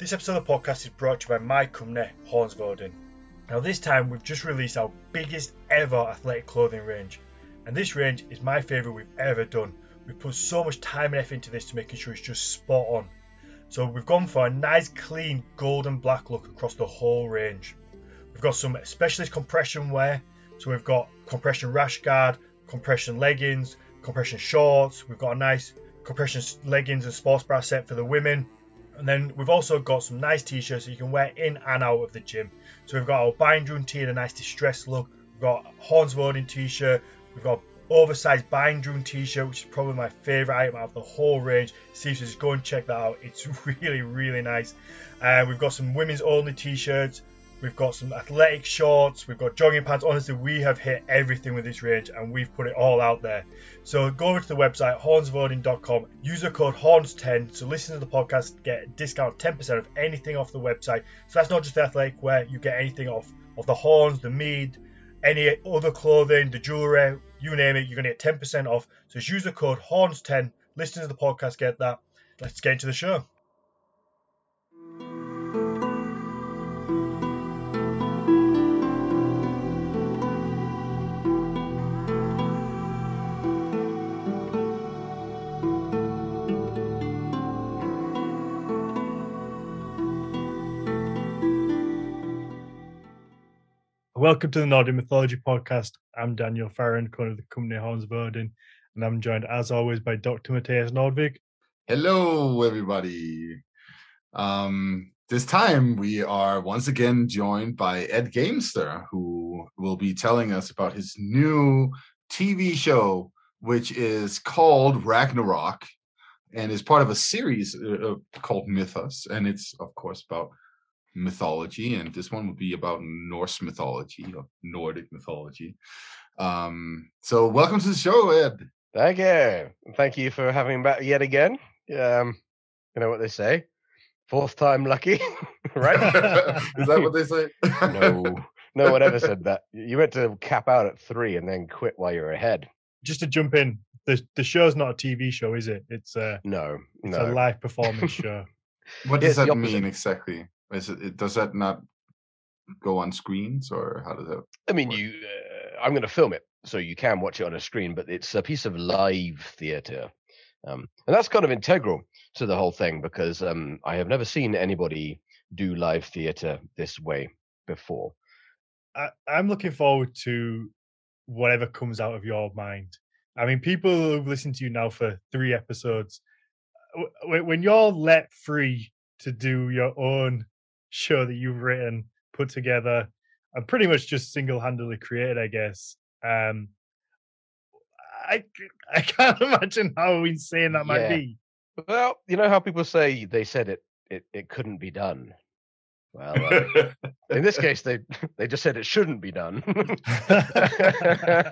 This episode of the podcast is brought to you by my company, Hornsburden. Now this time we've just released our biggest ever athletic clothing range, and this range is my favourite we've ever done. We've put so much time and effort into this to making sure it's just spot on. So we've gone for a nice clean golden black look across the whole range. We've got some specialist compression wear, so we've got compression rash guard, compression leggings, compression shorts, we've got a nice compression leggings and sports bra set for the women. And then we've also got some nice t-shirts that you can wear in and out of the gym. So we've got our Bindroon tee in a nice distressed look. We've got a Hornsvelding t-shirt. We've got an oversized Bindroon t-shirt, which is probably my favourite item out of the whole range. Seriously, just go and check that out. It's really, really nice. We've got some women's only t-shirts. We've got some athletic shorts. We've got jogging pants. Honestly, we have hit everything with this range and we've put it all out there. So go over to the website, hornsvoting.com. Use the code HORNS10 to listen to the podcast. Get a discount 10% of anything off the website. So that's not just athletic wear. You get anything off of the horns, the mead, any other clothing, the jewellery, you name it. You're going to get 10% off. So just use the code HORNS10. Listen to the podcast, get that. Let's get into the show. Welcome to the Nordic Mythology Podcast. I'm Daniel Farron, co-owner of the company Hornsburden, and I'm joined as always by Dr. Matthias Nordvig. Hello, everybody. This time we are once again joined by Ed Gamester, who will be telling us about his new TV show, which is called Ragnarok, and is part of a series called Mythos, and it's, of course, about mythology, and this one will be about Norse mythology or Nordic mythology. So welcome to the show, Ed. Thank you for having me back yet again. You know what they say, fourth time lucky, right? Is that what they say? No one ever said that. You meant to cap out at 3 and then quit while you're ahead. Just to jump in, the show's not a TV show, is it? It's a live performance show. What does that mean exactly? Does that not go on screens, or how does that work? I mean, I'm going to film it, so you can watch it on a screen, but it's a piece of live theatre. And that's kind of integral to the whole thing, because I have never seen anybody do live theatre this way before. I'm looking forward to whatever comes out of your mind. I mean, people who've listened to you now for 3 episodes, when you're let free to do your own show that you've written, put together, and pretty much just single-handedly created, I guess. I can't imagine how insane that might be. Well, you know how people say they said it couldn't be done. Well, in this case, they just said it shouldn't be done,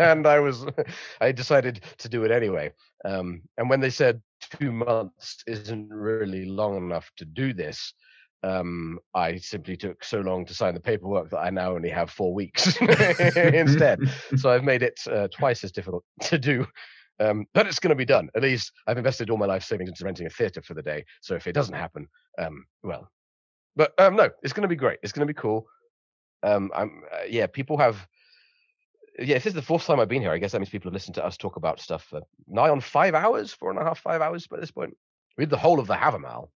and I decided to do it anyway. And when they said 2 months isn't really long enough to do this, I simply took so long to sign the paperwork that I now only have 4 weeks instead. So I've made it twice as difficult to do, but it's going to be done. At least I've invested all my life savings into renting a theatre for the day. So if it doesn't happen, no, it's going to be great. It's going to be cool. If this is the fourth time I've been here, I guess that means people have listened to us talk about stuff for nigh on 5 hours, 4.5, 5 hours by this point. We did the whole of the Havamal.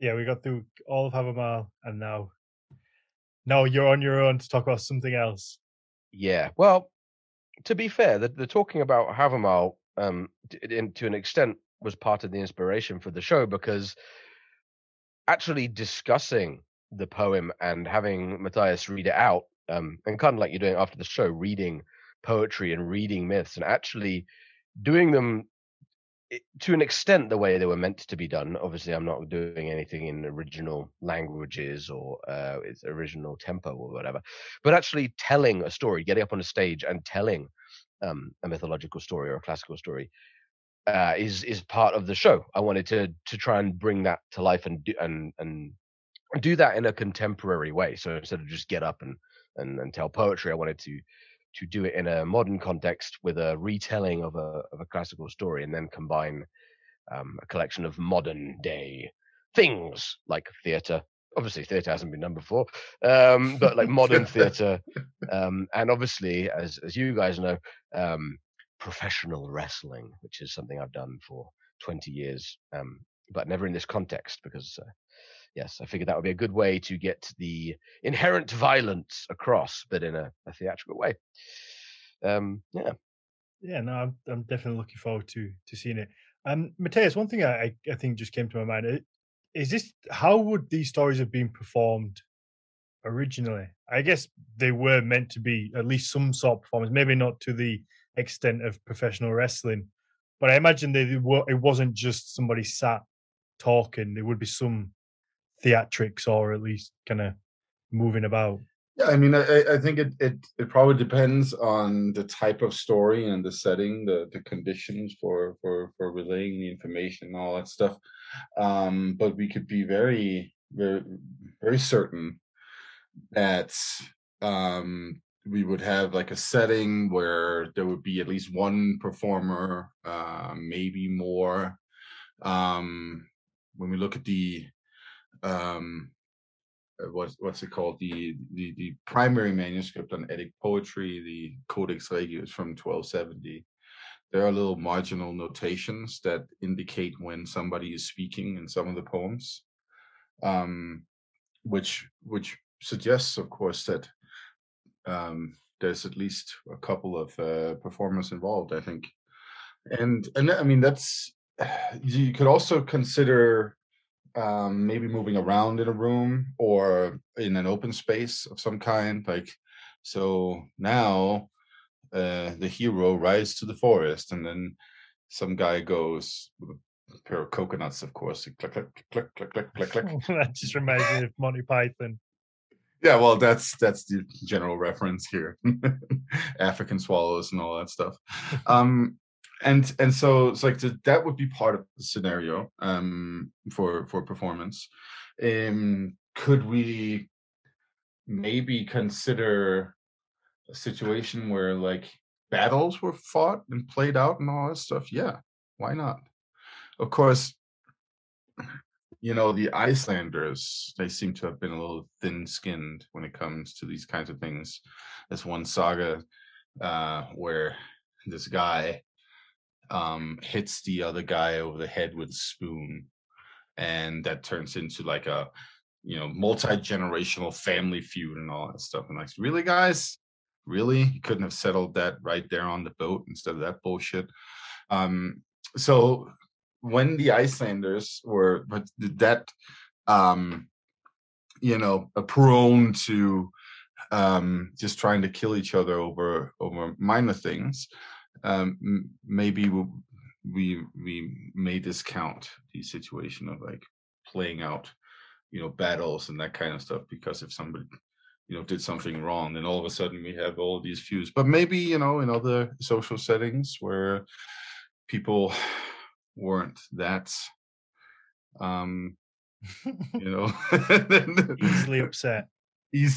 Yeah, we got through all of Havamal, and now you're on your own to talk about something else. Yeah, well, to be fair, the talking about Havamal to an extent was part of the inspiration for the show, because actually discussing the poem and having Matthias read it out, and kind of like you're doing after the show, reading poetry and reading myths and actually doing them to an extent the way they were meant to be done. Obviously, I'm not doing anything in original languages or its original tempo or whatever, but actually telling a story, getting up on a stage and telling a mythological story or a classical story is part of the show. I wanted to try and bring that to life and do that in a contemporary way. So instead of just get up and tell poetry, I wanted to do it in a modern context with a retelling of a classical story, and then combine a collection of modern day things like theatre. Obviously, theatre hasn't been done before, but like modern theatre, and obviously, as you guys know, professional wrestling, which is something I've done for 20 years, but never in this context, because yes, I figured that would be a good way to get the inherent violence across, but in a theatrical way. No, I'm definitely looking forward to seeing it. Matthias, one thing I think just came to my mind is this: how would these stories have been performed originally? I guess they were meant to be at least some sort of performance, maybe not to the extent of professional wrestling, but I imagine it wasn't just somebody sat talking. There would be some theatrics, or at least kind of moving about. Yeah, I mean, I think it probably depends on the type of story and the setting, the conditions for relaying the information and all that stuff. But we could be very, very, very certain that we would have like a setting where there would be at least one performer, maybe more. When we look at the what's it called? The primary manuscript on Eddic poetry, the Codex Regius from 1270. There are little marginal notations that indicate when somebody is speaking in some of the poems, which suggests, of course, that there's at least a couple of performers involved, I think. And I mean, that's, you could also consider maybe moving around in a room or in an open space of some kind. Like, so now the hero rides to the forest, and then some guy goes with a pair of coconuts, of course. Click, click, click, click, click, click, click. That just reminds me of Monty Python. Yeah, well, that's the general reference here. African swallows and all that stuff. And so it's like that would be part of the scenario for performance. Could we maybe consider a situation where like battles were fought and played out and all that stuff? Yeah, why not? Of course, you know, the Icelanders, they seem to have been a little thin-skinned when it comes to these kinds of things. There's one saga where this guy hits the other guy over the head with a spoon, and that turns into like a, you know, multi-generational family feud and all that stuff. And like, really, guys? Really? You couldn't have settled that right there on the boat instead of that bullshit? So when the Icelanders were prone to just trying to kill each other over minor things, maybe we may discount the situation of like playing out, you know, battles and that kind of stuff, because if somebody, you know, did something wrong, then all of a sudden we have all these feuds. But maybe, you know, in other social settings where people weren't that you know, easily upset. That's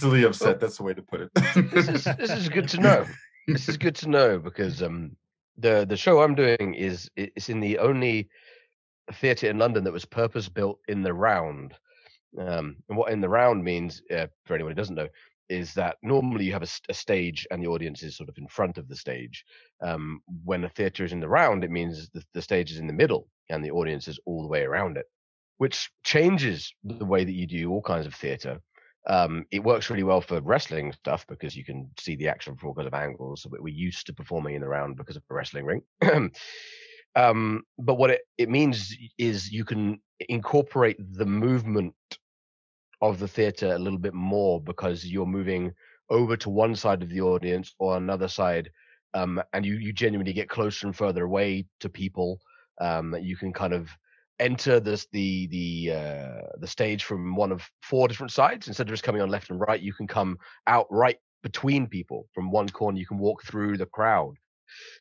the way to put it. This is good to know. This is good to know, because the show I'm doing is in the only theatre in London that was purpose-built in the round. And what in the round means, for anyone who doesn't know, is that normally you have a stage and the audience is sort of in front of the stage. When a theatre is in the round, it means the stage is in the middle and the audience is all the way around it, which changes the way that you do all kinds of theatre. It works really well for wrestling stuff because you can see the action from all kinds of angles. So we're used to performing in the round because of a wrestling ring. But what it means is you can incorporate the movement of the theatre a little bit more, because you're moving over to one side of the audience or another side, and you genuinely get closer and further away to people. You can kind of enter the stage from one of four different sides. Instead of just coming on left and right, you can come out right between people from one corner. You can walk through the crowd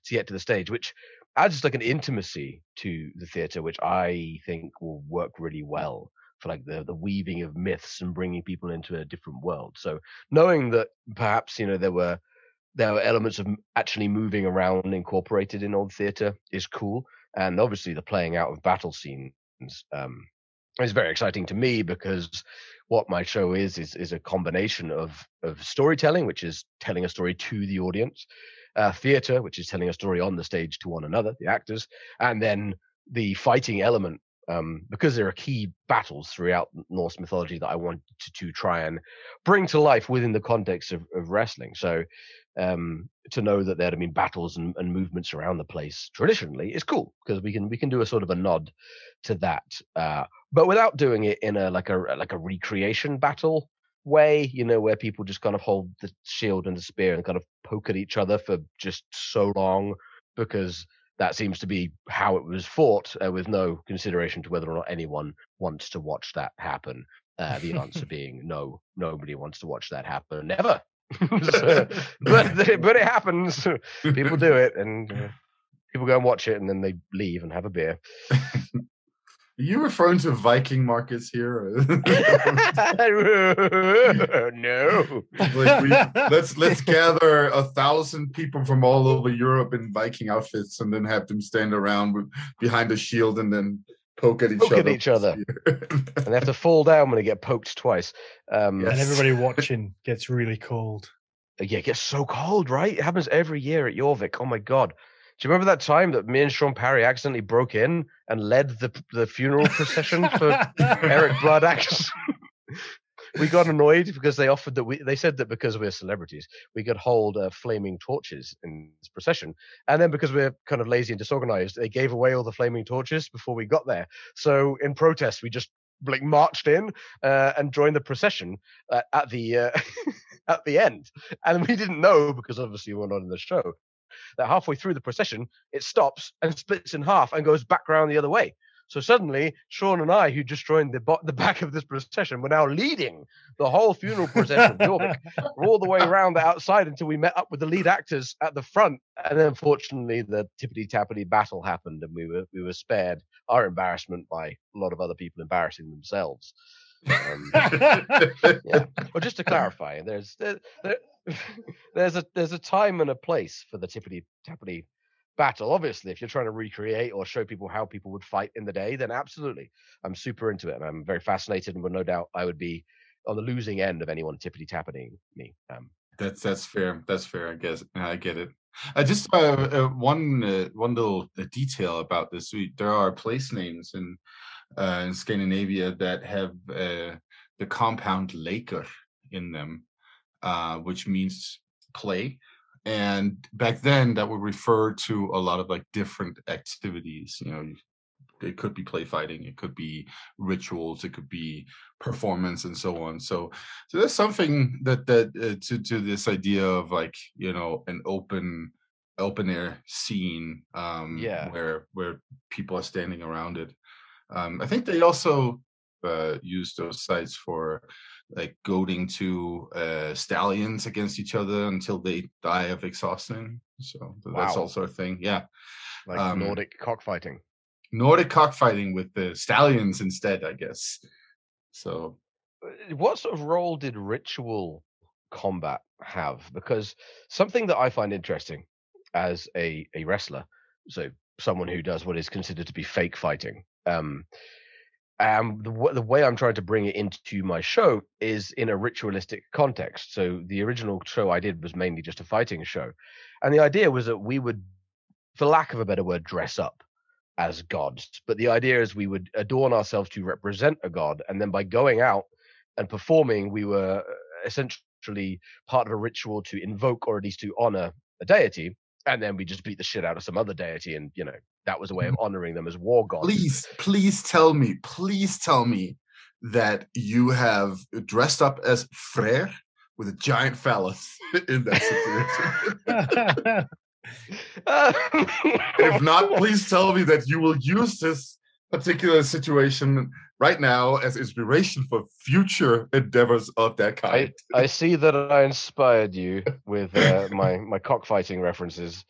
to get to the stage, which adds like an intimacy to the theatre, which I think will work really well for like the weaving of myths and bringing people into a different world. So knowing that perhaps, you know, there were elements of actually moving around incorporated in old theatre is cool. And obviously the playing out of battle scenes It's very exciting to me because what my show is a combination of storytelling, which is telling a story to the audience, theater, which is telling a story on the stage to one another, the actors, and then the fighting element, because there are key battles throughout Norse mythology that I wanted to try and bring to life within the context of wrestling. So to know that there have been battles and movements around the place traditionally is cool, because we can do a sort of a nod to that, but without doing it in a recreation battle way, you know, where people just kind of hold the shield and the spear and kind of poke at each other for just so long, because that seems to be how it was fought, with no consideration to whether or not anyone wants to watch that happen. The answer being no, nobody wants to watch that happen, never. So, but it happens. People do it, and people go and watch it, and then they leave and have a beer. Are you referring to Viking markets here? No. Like let's gather 1,000 people from all over Europe in Viking outfits, and then have them stand around behind a shield, and then poke at each other. And they have to fall down when they get poked twice. Yes. And everybody watching gets really cold. Yeah, it gets so cold, right? It happens every year at Jorvik. Oh my god. Do you remember that time that me and Sean Parry accidentally broke in and led the funeral procession for Eric Bloodaxe? We got annoyed because they offered that they said that because we're celebrities, we could hold flaming torches in this procession. And then because we're kind of lazy and disorganized, they gave away all the flaming torches before we got there. So in protest, we just marched in and joined the procession at the end. And we didn't know, because obviously we're not in the show, that halfway through the procession, it stops and splits in half and goes back around the other way. So suddenly, Sean and I, who just joined the back of this procession, were now leading the whole funeral procession of Jorvik all the way around the outside until we met up with the lead actors at the front. And then, fortunately, the tippity-tappity battle happened, and we were spared our embarrassment by a lot of other people embarrassing themselves. Yeah. Well, just to clarify, there's a time and a place for the tippity-tappity battle. Obviously, if you're trying to recreate or show people how people would fight in the day, then absolutely, I'm super into it, and I'm very fascinated, and would no doubt I would be on the losing end of anyone tippity-tapping me. That's fair. I guess I get it. I just one little detail about this. There are place names in Scandinavia that have the compound leikr in them, which means play. And back then, that would refer to a lot of like different activities. You know, it could be play fighting, it could be rituals, it could be performance, and so on. So there's something to this idea of, like, you know, an open air scene, where people are standing around it. I think they also use those sites for, like, goading two stallions against each other until they die of exhaustion. So that's also a thing. Yeah. Like Nordic cockfighting with the stallions instead, I guess. So what sort of role did ritual combat have? Because something that I find interesting as a wrestler, so someone who does what is considered to be fake fighting, the way I'm trying to bring it into my show is in a ritualistic context. So the original show I did was mainly just a fighting show. And the idea was that we would, for lack of a better word, dress up as gods. But the idea is we would adorn ourselves to represent a god. And then by going out and performing, we were essentially part of a ritual to invoke, or at least to honor, a deity. And then we just beat the shit out of some other deity, and, you know, that was a way of honoring them as war gods. Please tell me that you have dressed up as Freyr with a giant phallus in that situation. If not, please tell me that you will use this particular situation right now as inspiration for future endeavors of that kind. I see that I inspired you with my cockfighting references.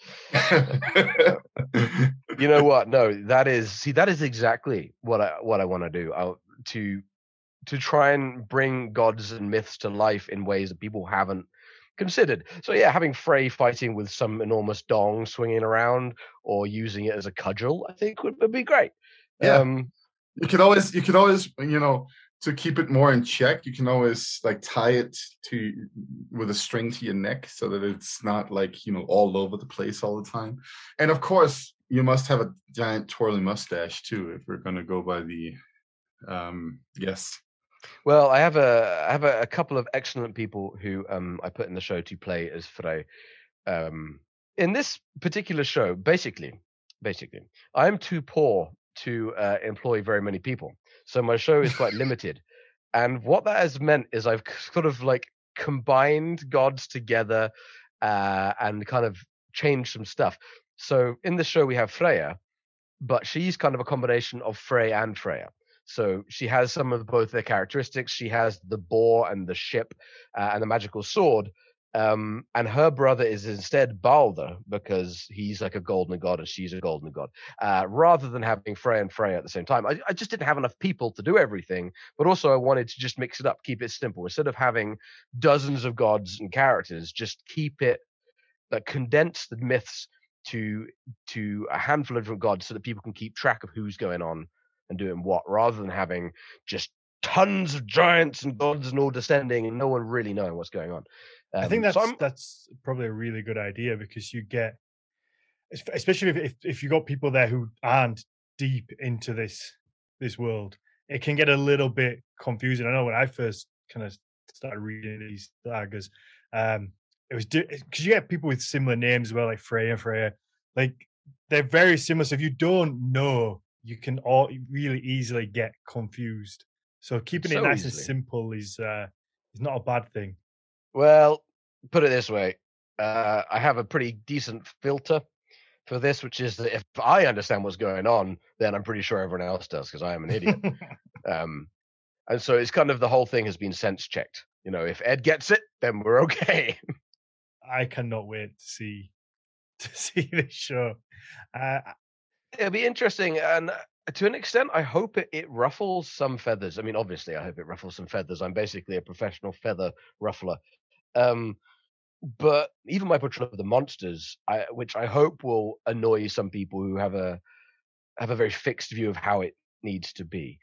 You know what? No, that is exactly what I want to do. To try and bring gods and myths to life in ways that people haven't considered. So yeah, having Frey fighting with some enormous dong swinging around, or using it as a cudgel, I think would be great. Yeah. You could always, you know, to keep it more in check, you can always like tie it to with a string to your neck so that it's not like, you know, all over the place all the time. And of course, you must have a giant twirly mustache too, if we're going to go by the yes. Well, I have a couple of excellent people who I put in the show to play as Frey. In this particular show, basically, I'm too poor to employ very many people. So my show is quite limited. And what that has meant is I've sort of like combined gods together and kind of changed some stuff. So in the show, we have Freya, but she's kind of a combination of Frey and Freya. So she has some of both their characteristics. She has the boar and the ship and the magical sword. And her brother is instead Balder, because he's like a golden god and she's a golden god, rather than having Frey and Freya at the same time. I just didn't have enough people to do everything, but also I wanted to just mix it up, keep it simple. Instead of having dozens of gods and characters, just keep it, like condense the myths to a handful of different gods so that people can keep track of who's going on and doing what, rather than having just tons of giants and gods and all descending and no one really knowing what's going on. I think that's probably a really good idea, because you get, especially if you got people there who aren't deep into this world, it can get a little bit confusing. I know when I first kind of started reading these sagas, it was because you get people with similar names as well, like Freya, like they're very similar. So if you don't know, you can all really easily get confused. So keeping it nice and simple is not a bad thing. Well, put it this way, I have a pretty decent filter for this, which is that if I understand what's going on, then I'm pretty sure everyone else does, because I am an idiot. And so it's kind of the whole thing has been sense checked. You know, if Ed gets it, then we're okay. I cannot wait to see this show. It'll be interesting, and to an extent, I hope it ruffles some feathers. I mean, obviously, I hope it ruffles some feathers. I'm basically a professional feather ruffler. But even my portrayal of the monsters, which I hope will annoy some people who have a very fixed view of how it needs to be.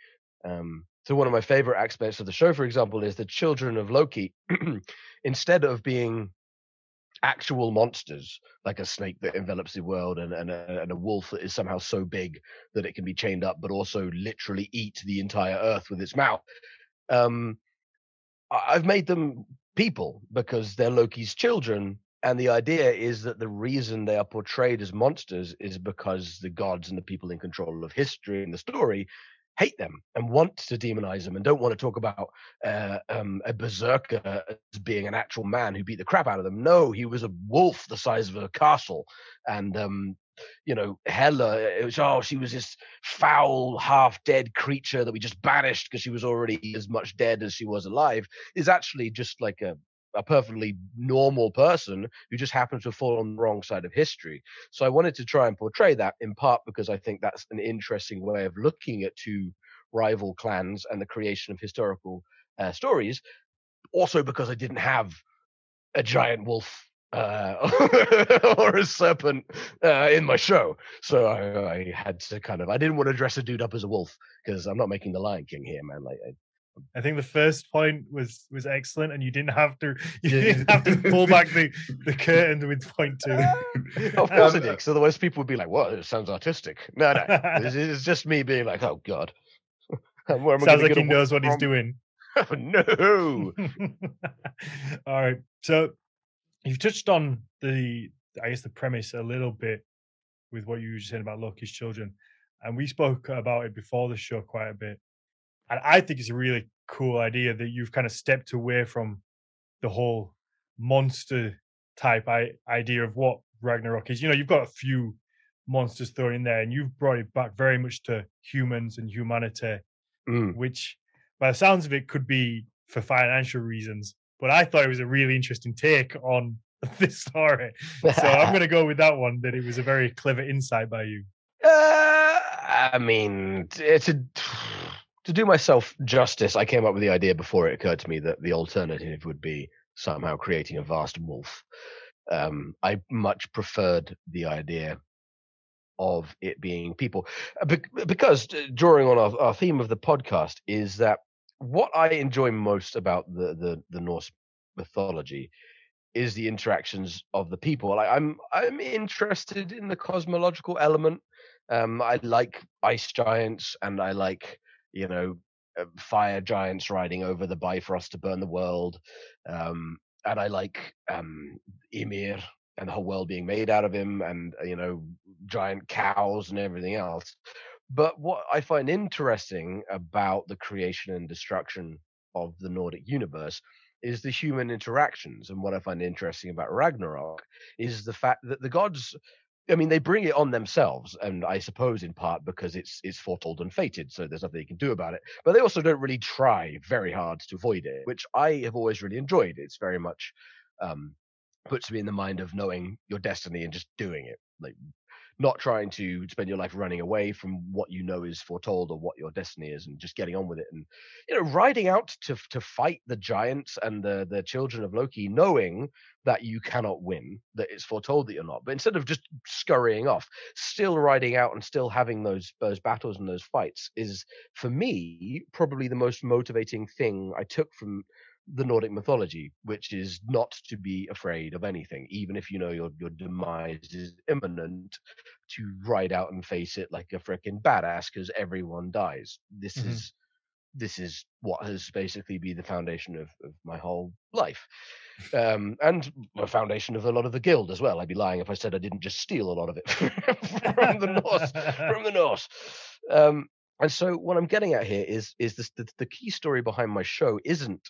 So one of my favorite aspects of the show, for example, is the children of Loki. Instead of being actual monsters, like a snake that envelops the world and a wolf that is somehow so big that it can be chained up, but also literally eat the entire earth with its mouth. I've made them people because they're Loki's children, and the idea is that the reason they are portrayed as monsters is because the gods and the people in control of history and the story hate them and want to demonize them and don't want to talk about a berserker as being an actual man who beat the crap out of them. No, he was a wolf the size of a castle. And, you know, Hela, she was this foul, half-dead creature that we just banished because she was already as much dead as she was alive, is actually just like a perfectly normal person who just happens to fall on the wrong side of history. So I wanted to try and portray that, in part because I think that's an interesting way of looking at two rival clans and the creation of historical stories. Also because I didn't have a giant wolf or a serpent in my show. So I had to I didn't want to dress a dude up as a wolf, because I'm not making the Lion King here, man. Like, I think the first point was excellent, and you didn't have to pull back the curtain with point two. Of course I did, because otherwise people would be like, "What? It sounds artistic." No, it's just me being like, "Oh God." Sounds like he knows what he's doing. Oh, no. All right. So you've touched on the premise a little bit with what you were saying about Loki's children, and we spoke about it before the show quite a bit. And I think it's a really cool idea that you've kind of stepped away from the whole monster type idea of what Ragnarok is. You know, you've got a few monsters thrown in there, and you've brought it back very much to humans and humanity, which by the sounds of it could be for financial reasons. But I thought it was a really interesting take on this story. So I'm going to go with that one, that it was a very clever insight by you. I mean, it's a... To do myself justice, I came up with the idea before it occurred to me that the alternative would be somehow creating a vast wolf. I much preferred the idea of it being people. Because drawing on our theme of the podcast is that what I enjoy most about the Norse mythology is the interactions of the people. I'm interested in the cosmological element. I like ice giants, and I like, you know, fire giants riding over the Bifrost to burn the world. And I like Ymir and the whole world being made out of him, and, you know, giant cows and everything else. But what I find interesting about the creation and destruction of the Nordic universe is the human interactions. And what I find interesting about Ragnarok is the fact that the gods, I mean, they bring it on themselves, and I suppose in part because it's foretold and fated, so there's nothing you can do about it. But they also don't really try very hard to avoid it, which I have always really enjoyed. It's very much puts me in the mind of knowing your destiny and just doing it, like not trying to spend your life running away from what you know is foretold or what your destiny is, and just getting on with it. And, you know, riding out to fight the giants and the children of Loki, knowing that you cannot win, that it's foretold that you're not, but instead of just scurrying off, still riding out and still having those battles and those fights is, for me, probably the most motivating thing I took from the Nordic mythology, which is not to be afraid of anything, even if you know your demise is imminent, to ride out and face it like a freaking badass, because everyone dies. This is what has basically been the foundation of my whole life, and a foundation of a lot of the guild as well. I'd be lying if I said I didn't just steal a lot of it from the Norse. And so what I'm getting at here is this: the key story behind my show isn't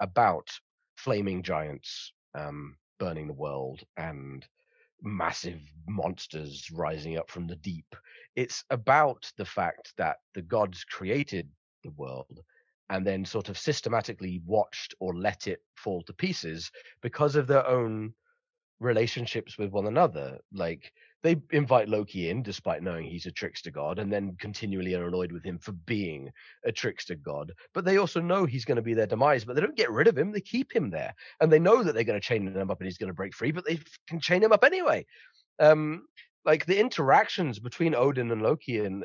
about flaming giants burning the world and massive monsters rising up from the deep. It's about the fact that the gods created the world and then sort of systematically watched or let it fall to pieces because of their own relationships with one another. Like, they invite Loki in despite knowing he's a trickster god, and then continually are annoyed with him for being a trickster god. But they also know he's going to be their demise, but they don't get rid of him. They keep him there. And they know that they're going to chain him up and he's going to break free, but they can chain him up anyway. Like, the interactions between Odin and Loki, and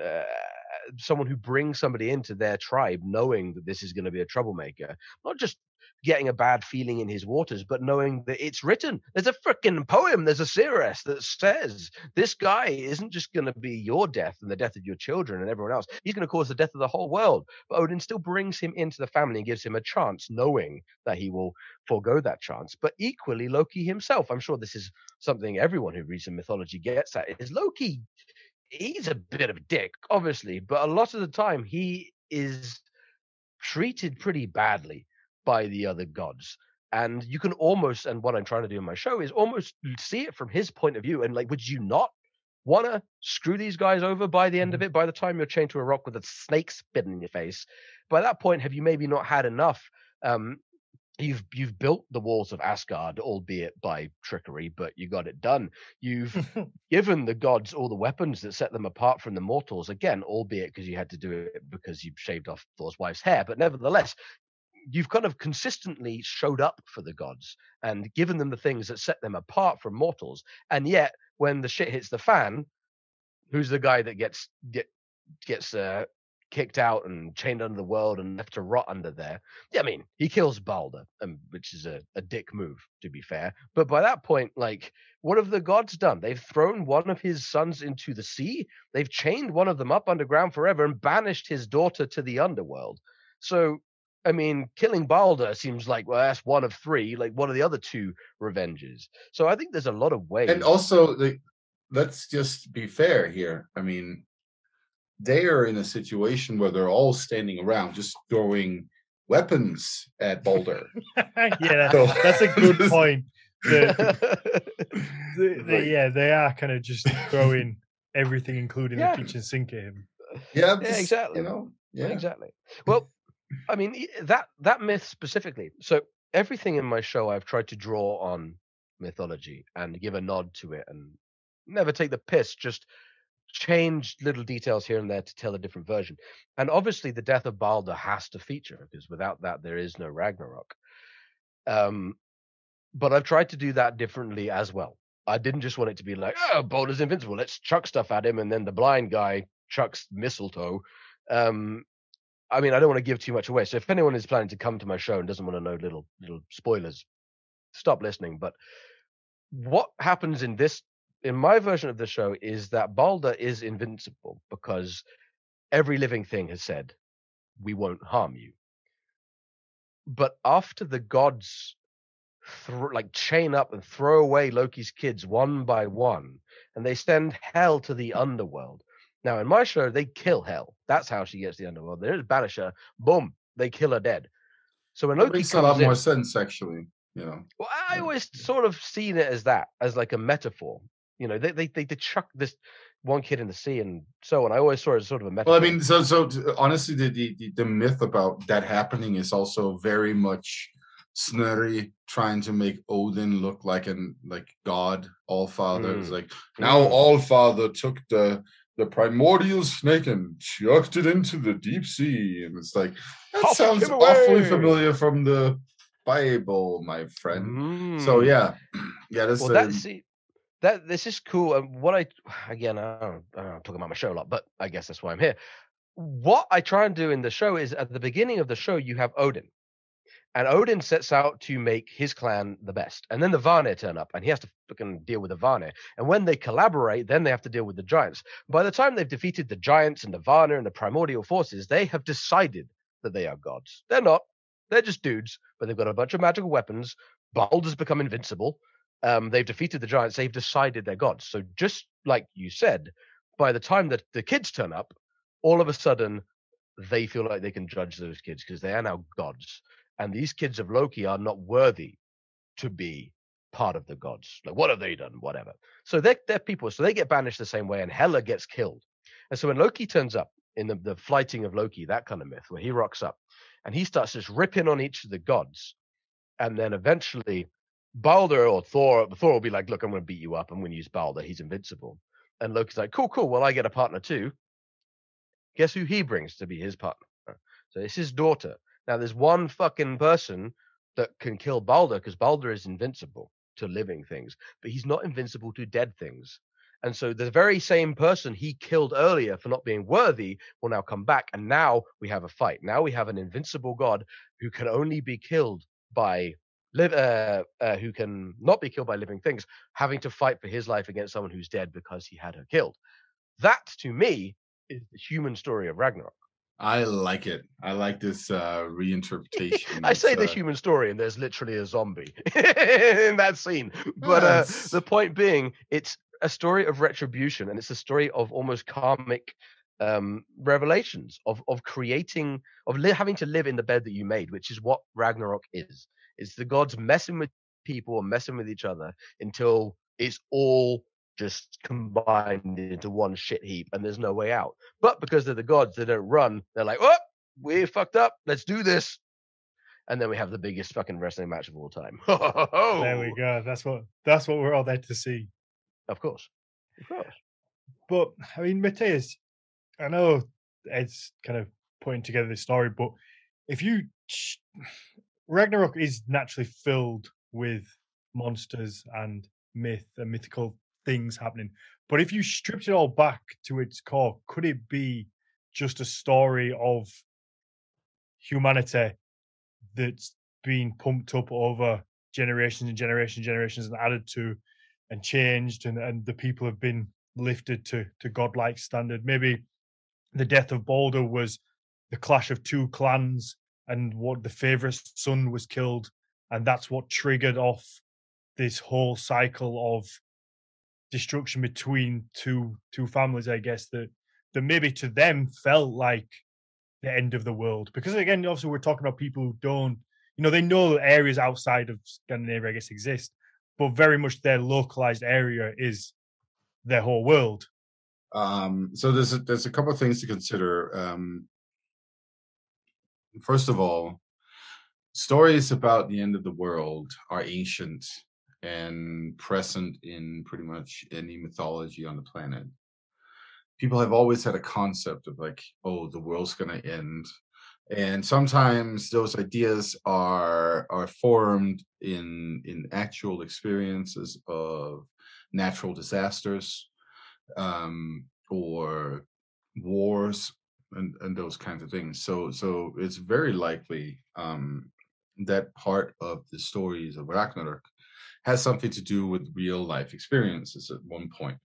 someone who brings somebody into their tribe knowing that this is going to be a troublemaker, not just getting a bad feeling in his waters, but knowing that it's written. There's a freaking poem, there's a seeress that says, this guy isn't just going to be your death and the death of your children and everyone else. He's going to cause the death of the whole world. But Odin still brings him into the family and gives him a chance, knowing that he will forego that chance. But equally, Loki himself, I'm sure this is something everyone who reads the mythology gets at, is Loki, he's a bit of a dick, obviously, but a lot of the time he is treated pretty badly by the other gods. And you can almost, and what I'm trying to do in my show is almost see it from his point of view. And like, would you not want to screw these guys over by the end of it? By the time you're chained to a rock with a snake spit in your face, by that point, have you maybe not had enough? You've built the walls of Asgard, albeit by trickery, but you got it done. You've given the gods all the weapons that set them apart from the mortals, again, albeit because you had to do it because you've shaved off Thor's wife's hair. But nevertheless, you've kind of consistently showed up for the gods and given them the things that set them apart from mortals. And yet when the shit hits the fan, who's the guy that gets kicked out and chained under the world and left to rot under there? Yeah, I mean, he kills Balder, which is a dick move, to be fair. But by that point, like, what have the gods done? They've thrown one of his sons into the sea. They've chained one of them up underground forever and banished his daughter to the underworld. So, I mean, killing Balder seems like, well, that's one of three. Like, what are the other two revenges? So I think there's a lot of ways. And also, like, let's just be fair here. I mean, they are in a situation where they're all standing around just throwing weapons at Balder. Yeah, so, that's a good point. They are kind of just throwing everything, including the kitchen sink, at him. Yeah, yeah, exactly. You know, yeah, exactly. Well, I mean, that myth specifically. So everything in my show, I've tried to draw on mythology and give a nod to it and never take the piss, just change little details here and there to tell a different version. And obviously the death of Balder has to feature, because without that, there is no Ragnarok. But I've tried to do that differently as well. I didn't just want it to be like, oh, Balder's invincible, let's chuck stuff at him, and then the blind guy chucks mistletoe. I mean, I don't want to give too much away. So if anyone is planning to come to my show and doesn't want to know little spoilers, stop listening. But what happens in my version of the show is that Balder is invincible because every living thing has said, we won't harm you. But after the gods chain up and throw away Loki's kids one by one, and they send Hel to the underworld. Now, in my show, they kill Hel. That's how she gets the underworld. They just banish her. Boom. They kill her dead. So when Loki makes a lot more sense, actually. You know. Well, I always sort of seen it as that, as like a metaphor. You know, they chuck this one kid in the sea and so on. I always saw it as sort of a metaphor. Well, I mean, so honestly, the myth about that happening is also very much Snorri trying to make Odin look like God, Allfather. It's like, now Allfather took the primordial snake and chucked it into the deep sea, and it's like, that sounds awfully familiar from the Bible, my friend. So yeah, that's this is cool. And what I talk about my show a lot, but I guess that's why I'm here. What I try and do in the show is, at the beginning of the show, you have Odin. And Odin sets out to make his clan the best. And then the Vanir turn up, and he has to fucking deal with the Vanir. And when they collaborate, then they have to deal with the giants. By the time they've defeated the giants and the Vanir and the primordial forces, they have decided that they are gods. They're not. They're just dudes, but they've got a bunch of magical weapons. Balder's become invincible. They've defeated the giants. They've decided they're gods. So just like you said, by the time that the kids turn up, all of a sudden, they feel like they can judge those kids because they are now gods. And these kids of Loki are not worthy to be part of the gods. Like, what have they done? Whatever. So they're people. So they get banished the same way, and Hela gets killed. And so when Loki turns up in the flighting of Loki, that kind of myth, where he rocks up and he starts just ripping on each of the gods. And then eventually Balder or Thor will be like, look, I'm going to beat you up. I'm going to use Balder. He's invincible. And Loki's like, cool. Well, I get a partner too. Guess who he brings to be his partner? So it's his daughter. Now, there's one fucking person that can kill Balder, because Balder is invincible to living things, but he's not invincible to dead things. And so the very same person he killed earlier for not being worthy will now come back, and now we have a fight. Now we have an invincible god who can only be killed by who can not be killed by living things, having to fight for his life against someone who's dead because he had her killed. That, to me, is the human story of Ragnarok. I like it. I like this reinterpretation. I say the human story, and there's literally a zombie in that scene. But the point being, it's a story of retribution, and it's a story of almost karmic revelations, of creating, of having to live in the bed that you made, which is what Ragnarok is. It's the gods messing with people and messing with each other until it's all just combined into one shit heap, and there's no way out. But because they're the gods, they don't run. They're like, oh, we're fucked up. Let's do this. And then we have the biggest fucking wrestling match of all time. There we go. That's what we're all there to see. Of course. But I mean, Matthias, I know Ed's kind of putting together this story, but Ragnarok is naturally filled with monsters and myth and mythical things happening, but if you stripped it all back to its core, could it be just a story of humanity that's been pumped up over generations and generations and generations and added to and changed, and the people have been lifted to godlike standard? Maybe the death of Balder was the clash of two clans, and what the favorite son was killed, and that's what triggered off this whole cycle of destruction between two families, I guess, that maybe to them felt like the end of the world. Because again, obviously we're talking about people who don't, they know areas outside of Scandinavia, I guess, exist, but very much their localized area is their whole world. So there's a couple of things to consider. First of all, stories about the end of the world are ancient and present in pretty much any mythology on the planet. People have always had a concept of like, oh, the world's gonna end. And sometimes those ideas are formed in actual experiences of natural disasters or wars and those kinds of things. So it's very likely that part of the stories of Ragnarok has something to do with real life experiences at one point.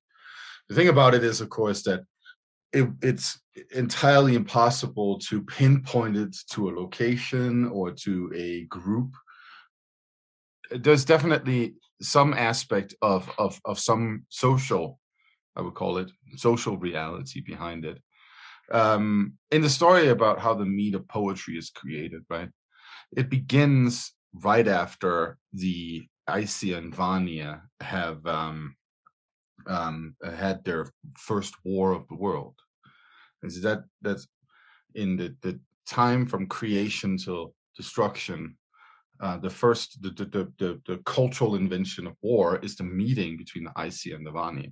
The thing about it is, of course, that it's entirely impossible to pinpoint it to a location or to a group. There's definitely some aspect of some social, I would call it, social reality behind it. In the story about how the meat of poetry is created, right? It begins right after the Aesir and Vanir have had their first war of the world. Is that's in the time from creation till destruction. The cultural invention of war is the meeting between the Aesir and the Vanir.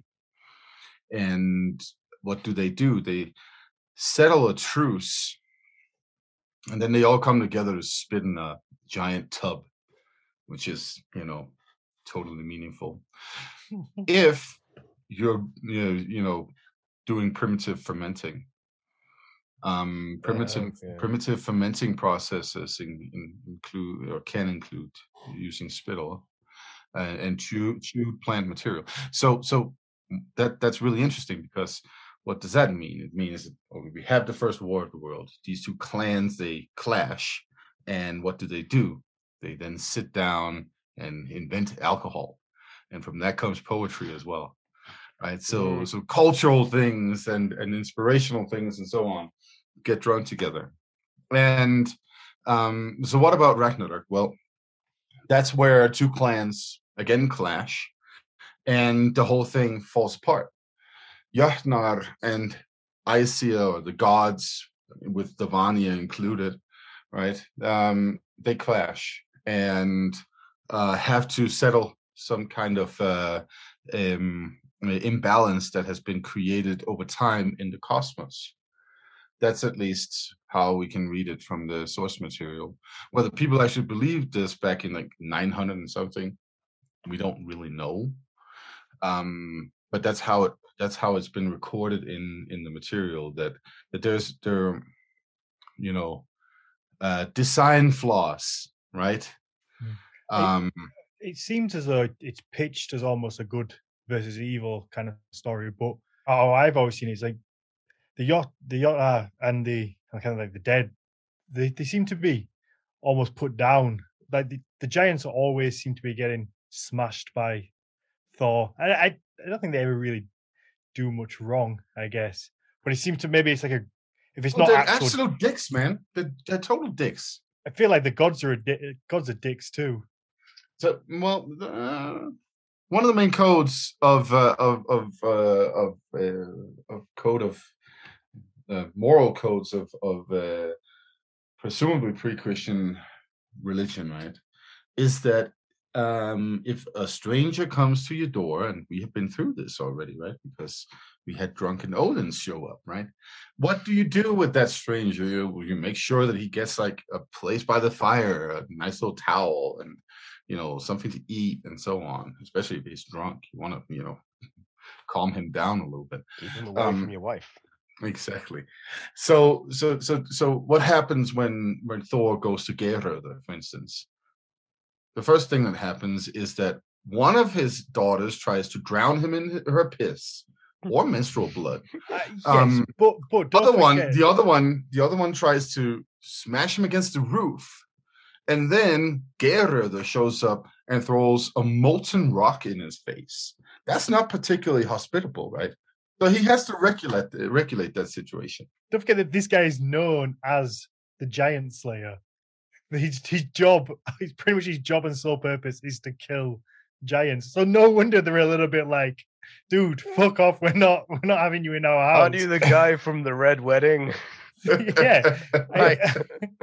And what do? They settle a truce, and then they all come together to spit in a giant tub, which is, totally meaningful. If you're, doing primitive fermenting. Primitive fermenting processes can include using spittle and chew plant material. So that's really interesting, because what does that mean? It means that we have the first war of the world. These two clans, they clash, and what do? They then sit down and invent alcohol, and from that comes poetry as well, right? So cultural things and inspirational things and so on get drawn together. And so what about Ragnarok? Well, that's where two clans again clash, and the whole thing falls apart. Jafnar and Aesir, or the gods with the Vanir included, right? They clash and have to settle some kind of imbalance that has been created over time in the cosmos. That's at least how we can read it from the source material. Whether people actually believed this back in like 900 and something, we don't really know. But that's how it's been recorded in the material, that there are, design flaws, right? It seems as though it's pitched as almost a good versus evil kind of story, but oh, I've always seen it, it's like the Jotnar and the kind of like the dead, they seem to be almost put down. Like the giants always seem to be getting smashed by Thor. I don't think they ever really do much wrong, I guess. But it seems to maybe it's like a, if it's not absolute dicks, man. They're total dicks. I feel like the gods are dicks too. So one of the main codes moral codes of presumably pre-Christian religion, right, is that if a stranger comes to your door, and we have been through this already, right, because we had drunken Odin show up, right? What do you do with that stranger? You make sure that he gets like a place by the fire, a nice little towel, and something to eat and so on. Especially if he's drunk, you want to calm him down a little bit. Keep him away from your wife. Exactly. So what happens when Thor goes to Geirröðr, for instance? The first thing that happens is that one of his daughters tries to drown him in her piss or menstrual blood. Yes, but the other one tries to smash him against the roof. And then Geirröðr shows up and throws a molten rock in his face. That's not particularly hospitable, right? So he has to regulate that situation. Don't forget that this guy is known as the Giant Slayer. His job and sole purpose is to kill giants. So no wonder they're a little bit like, dude, fuck off. We're not having you in our house. Aren't you the guy from the Red Wedding? Yeah, right.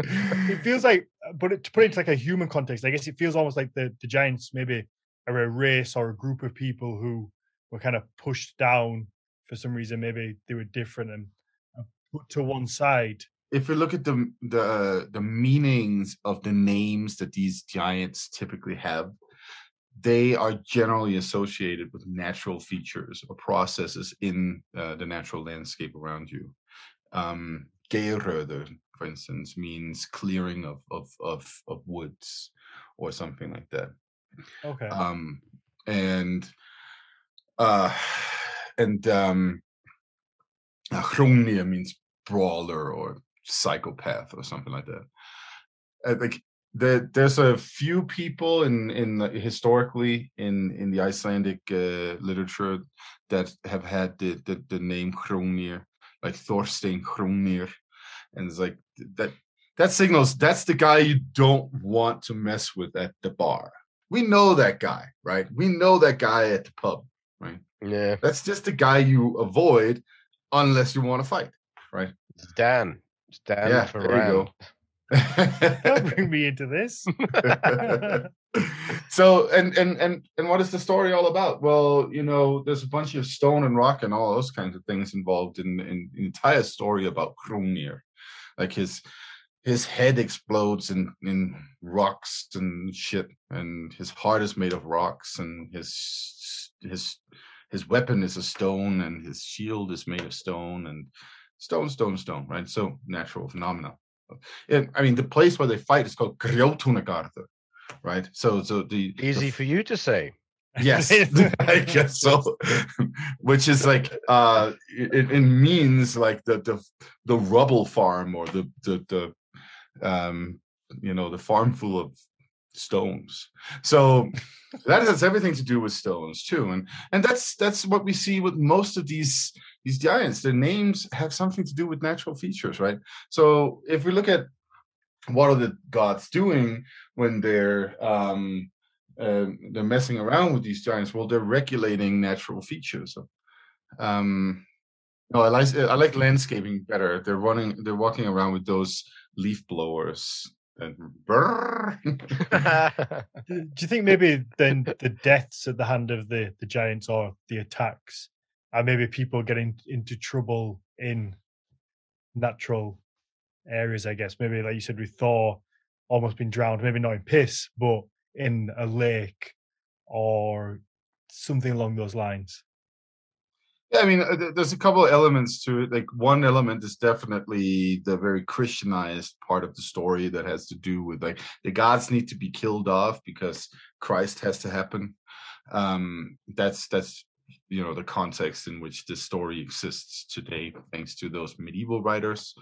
It feels like, but to put it into like a human context, I guess it feels almost like the giants maybe are a race or a group of people who were kind of pushed down for some reason. Maybe they were different and put to one side. If we look at the meanings of the names that these giants typically have, they are generally associated with natural features or processes in the natural landscape around you. Geirröðr, for instance, means clearing of woods or something like that. Okay. And Hrungnir means brawler or psychopath or something like that. There's a few people historically in the Icelandic literature that have had the name Hrungnir, like Thorstein Hrungnir, and it's like that signals that's the guy you don't want to mess with at the bar. We know that guy, right? We know that guy at the pub, right? Yeah, that's just the guy you avoid unless you want to fight, right? It's Dan. Yeah, there you go. Don't bring me into this. So and what is the story all about? Well, you know, there's a bunch of stone and rock and all those kinds of things involved in the entire story about Hrungnir. Like his head explodes in rocks and shit, and his heart is made of rocks, and his weapon is a stone, and his shield is made of stone, and stone, right? So natural phenomena. I mean, the place where they fight is called Grjótúnagarðar, right? So the easy for you to say. Yes, I guess so. Which is like it means like the rubble farm or the you know, the farm full of stones. So that has everything to do with stones too, and that's what we see with most of these giants. Their names have something to do with natural features, right? So if we look at what are the gods doing when they're messing around with these giants, well, they're regulating natural features. I like landscaping better. They're walking around with those leaf blowers. And do you think maybe then the deaths at the hand of the giants or the attacks are maybe people getting into trouble in natural areas? I guess maybe, like you said, with Thor almost being drowned, maybe not in piss, but in a lake or something along those lines. Yeah, I mean, there's a couple of elements to it. Like, one element is definitely the very Christianized part of the story that has to do with, like, the gods need to be killed off because Christ has to happen. That's you know, the context in which this story exists today, thanks to those medieval writers.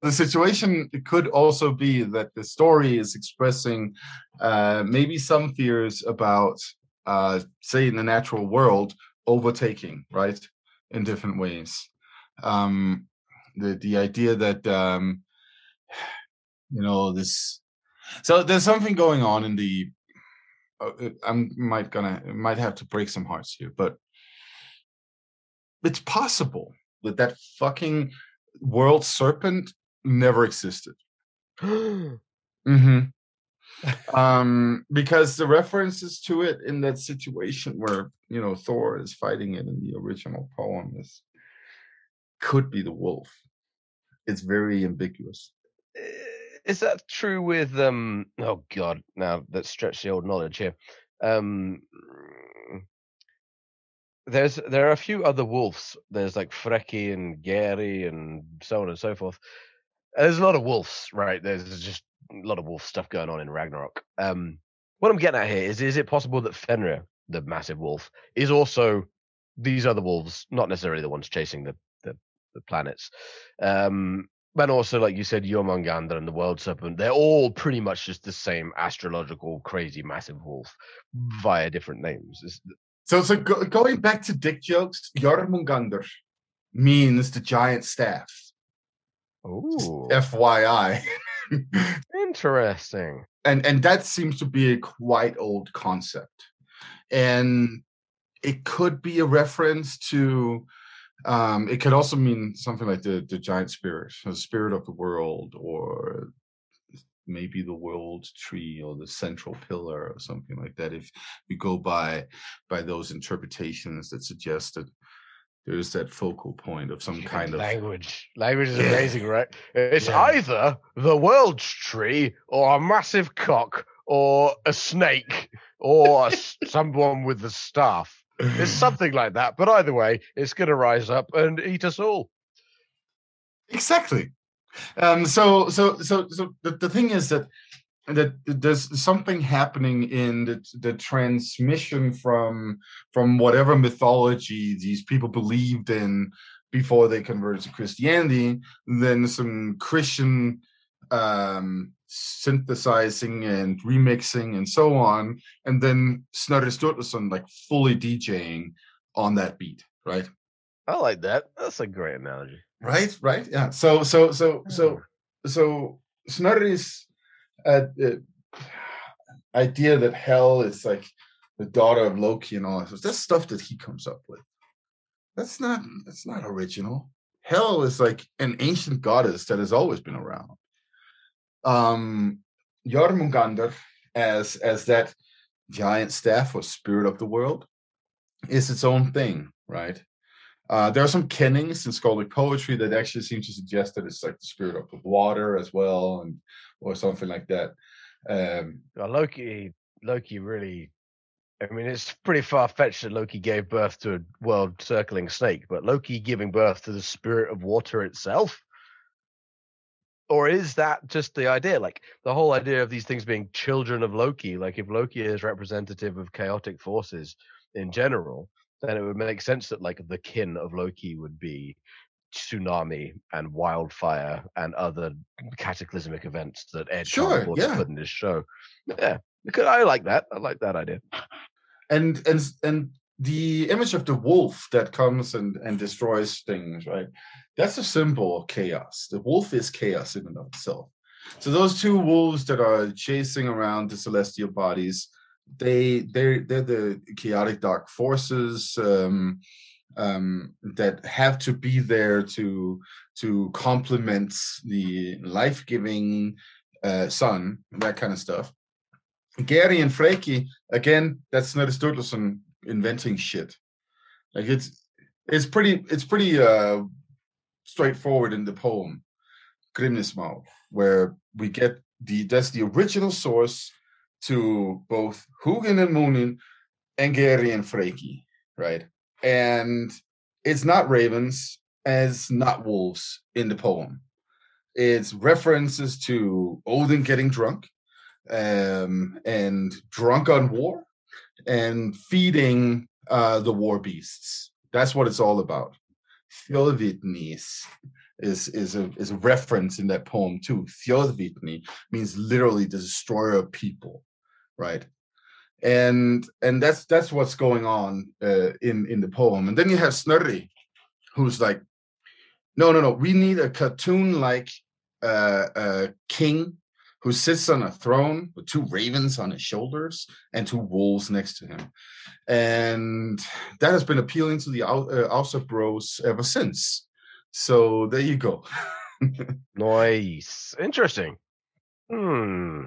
The situation could also be that the story is expressing maybe some fears about, say, in the natural world, overtaking, right, in different ways. The idea that you know, this, so there's something going on in the I might have to break some hearts here, but it's possible that fucking world serpent never existed. Mm-hmm. Because the references to it in that situation where, you know, Thor is fighting it in the original poem could be the wolf. It's very ambiguous. Is that true with oh god, now let's stretch the old knowledge here. There are a few other wolves. There's like Freki and Geirröðr and so on and so forth. There's a lot of wolves, right? There's just a lot of wolf stuff going on in Ragnarok. What I'm getting at here is it possible that Fenrir, the massive wolf, is also these other wolves, not necessarily the ones chasing the planets. But also, like you said, Jormungandr and the World Serpent, they're all pretty much just the same astrological, crazy, massive wolf via different names. So going back to dick jokes, Jormungandr means the giant staff. Oh, FYI. Interesting. And that seems to be a quite old concept, and it could be a reference to it could also mean something like the giant spirit, the spirit of the world, or maybe the world tree or the central pillar or something like that, if we go by those interpretations that suggest that there's that focal point of some kind of language. Language is amazing, right? It's either the world tree or a massive cock or a snake. or someone with the staff. It's something like that. But either way, it's going to rise up and eat us all. Exactly. So the thing is that there's something happening in the transmission from whatever mythology these people believed in before they converted to Christianity, then some Christian synthesizing and remixing and so on, and then Snorri Sturluson like fully DJing on that beat, right? I like that. That's a great analogy. Right, yeah. So Snorri's idea that Hel is like the daughter of Loki and all that stuff. That's stuff that he comes up with. That's not original. Hel is like an ancient goddess that has always been around. Jormungandr, as that giant staff or spirit of the world, is its own thing, right? There are some kennings in Skaldic poetry that actually seem to suggest that it's like the spirit of the water as well, and or something like that. Loki really, I mean, it's pretty far-fetched that Loki gave birth to a world-circling snake, but Loki giving birth to the spirit of water itself? Or is that just the idea? Like, the whole idea of these things being children of Loki, like, if Loki is representative of chaotic forces in general, then it would make sense that, like, the kin of Loki would be tsunami and wildfire and other cataclysmic events that Ed Gamester put in this show. Yeah, because I like that. I like that idea. And the image of the wolf that comes and destroys things, right? That's a symbol of chaos. The wolf is chaos in and of itself. So those two wolves that are chasing around the celestial bodies, they're the chaotic dark forces that have to be there to complement the life-giving sun, that kind of stuff. Geirröðr and Freki, again, that's Snorri Sturluson inventing shit. Like it's pretty straightforward in the poem Grímnismál, where we get that's the original source to both Hugin and Munin and Geirröðr and Freki, right? And it's not ravens, as not wolves in the poem. It's references to Odin getting drunk, and drunk on war, and feeding the war beasts. That's what it's all about. Þjóðvíðnis is a reference in that poem too. Þjóðvíðni means literally the destroyer of people, right? And that's what's going on in the poem. And then you have Snorri, who's like, no, we need a cartoon-like king who sits on a throne with two ravens on his shoulders and two wolves next to him. And that has been appealing to the Alsa bros ever since. So there you go. Nice. Interesting. I'm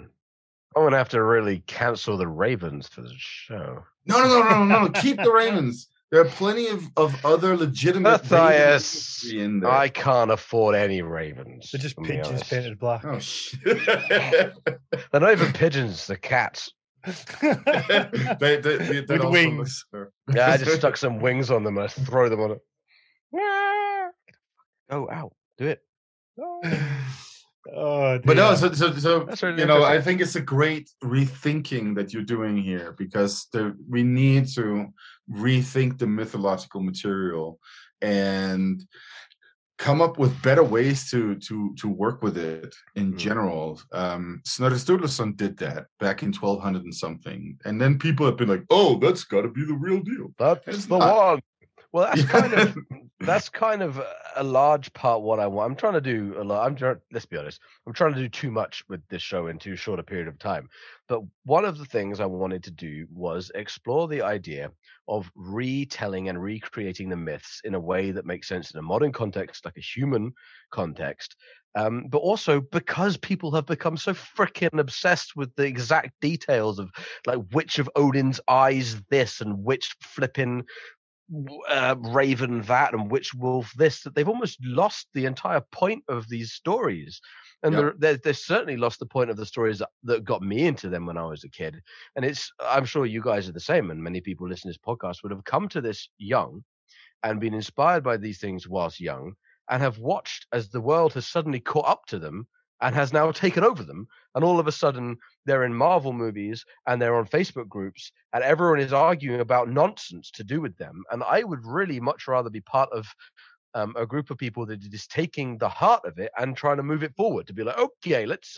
going to have to really cancel the ravens for the show. No. Keep the ravens. There are plenty of other legitimate Matthias, ravens in there. I can't afford any ravens. They're just pigeons painted black. Oh, shit. They're not even pigeons. They're cats. they with wings. Yeah, I just stuck some wings on them and I throw them on it. Oh, ow. Do it. Oh, but no, so really, you know, I think it's a great rethinking that you're doing here, because we need to rethink the mythological material and come up with better ways to work with it in general. Snorri Sturluson did that back in 1200 and something, and then people have been like, "Oh, that's got to be the real deal. That's the one." Well, that's kind of a large part what I want. I'm trying to do a lot. Let's be honest. I'm trying to do too much with this show in too short a period of time. But one of the things I wanted to do was explore the idea of retelling and recreating the myths in a way that makes sense in a modern context, like a human context. But also because people have become so freaking obsessed with the exact details of, like, which of Odin's eyes this and which flipping raven that and witch wolf this, that they've almost lost the entire point of these stories. And yep. They're certainly lost the point of the stories that got me into them when I was a kid. And I'm sure you guys are the same, and many people listening to this podcast would have come to this young and been inspired by these things whilst young, and have watched as the world has suddenly caught up to them and has now taken over them. And all of a sudden, they're in Marvel movies and they're on Facebook groups and everyone is arguing about nonsense to do with them. And I would really much rather be part of a group of people that are just taking the heart of it and trying to move it forward, to be like, okay, let's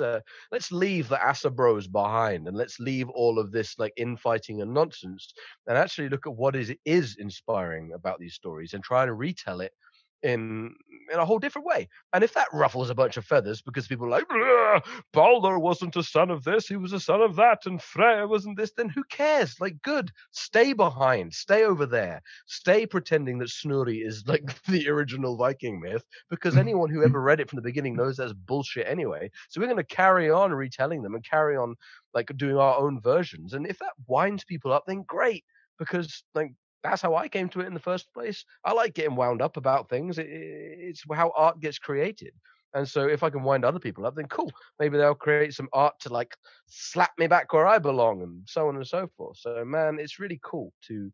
leave the Asa Bros behind, and let's leave all of this like infighting and nonsense, and actually look at what is inspiring about these stories and try to retell it in a whole different way. And if that ruffles a bunch of feathers because people are like, Balder wasn't a son of this, he was a son of that, and Freya wasn't this, then who cares? Like, good, stay behind, stay over there, stay pretending that Snorri is like the original Viking myth, because anyone who ever read it from the beginning knows that's bullshit anyway. So we're going to carry on retelling them and carry on like doing our own versions. And if that winds people up, then great, because like, that's how I came to it in the first place. I like getting wound up about things. It's how art gets created. And so if I can wind other people up, then cool. Maybe they'll create some art to like slap me back where I belong, and so on and so forth. So, man, it's really cool to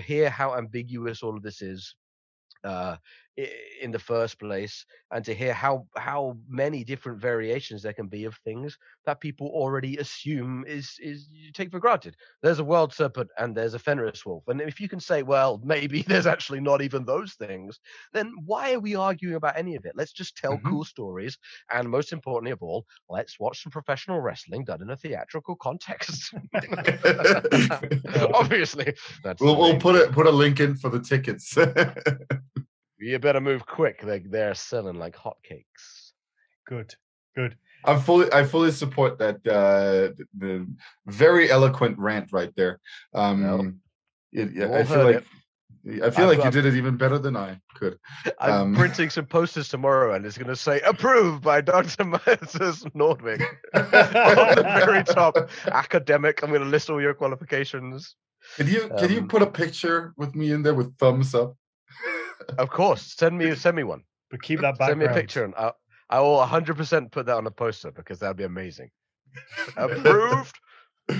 hear how ambiguous all of this is in the first place, and to hear how many different variations there can be of things that people already assume is you take for granted. There's a world serpent and there's a Fenris wolf, and if you can say, well, maybe there's actually not even those things, then why are we arguing about any of it? Let's just tell cool stories, and most importantly of all, let's watch some professional wrestling done in a theatrical context. Obviously, we'll put a link in for the tickets. You better move quick. They're selling like hotcakes. Good. I fully support that. The very eloquent rant right there. I feel like you did it even better than I could. I'm printing some posters tomorrow, and it's going to say "Approved by Dr. Matthias Nordvig" on the very top. Academic. I'm going to list all your qualifications. Can you put a picture with me in there with thumbs up? Of course, send me one. But keep that background. Send me a picture, and I will 100% put that on a poster, because that would be amazing. Approved,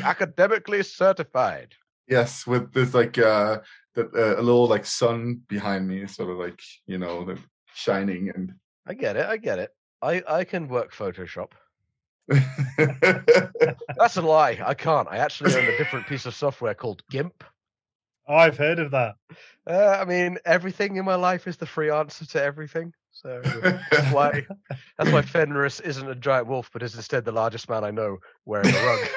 academically certified. Yes, with this like a little like sun behind me, sort of like, you know, the shining. And I get it. I can work Photoshop. That's a lie. I can't. I actually own a different piece of software called GIMP. Oh, I've heard of that. I mean, everything in my life is the free answer to everything. So that's why Fenris isn't a giant wolf, but is instead the largest man I know wearing a rug.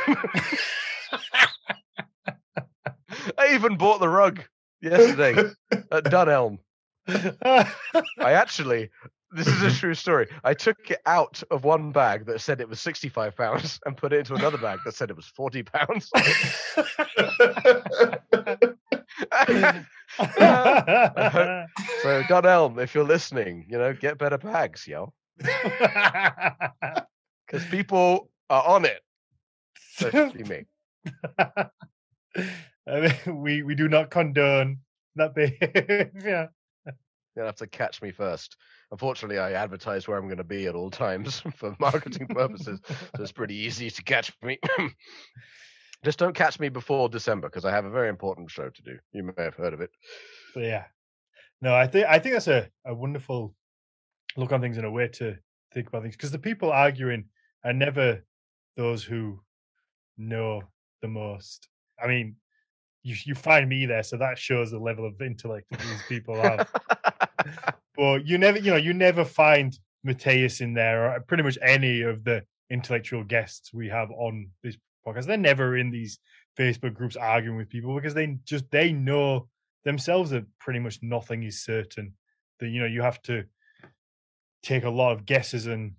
I even bought the rug yesterday at Dunelm. This is a true story. I took it out of one bag that said it was 65 pounds and put it into another bag that said it was 40 pounds. So, Dunelm, if you're listening, you know, get better bags, yo. Because people are on it. Especially me. I mean, we do not condone that behavior. You'll have to catch me first. Unfortunately, I advertise where I'm going to be at all times for marketing purposes, so it's pretty easy to catch me. Just don't catch me before December, because I have a very important show to do. You may have heard of it. But yeah. No, I think that's a wonderful look on things and a way to think about things, because the people arguing are never those who know the most. I mean, you find me there, so that shows the level of intellect that these people have. But you never find Matthias in there, or pretty much any of the intellectual guests we have on this podcast. They're never in these Facebook groups arguing with people, because they know themselves that pretty much nothing is certain. That, you know, you have to take a lot of guesses and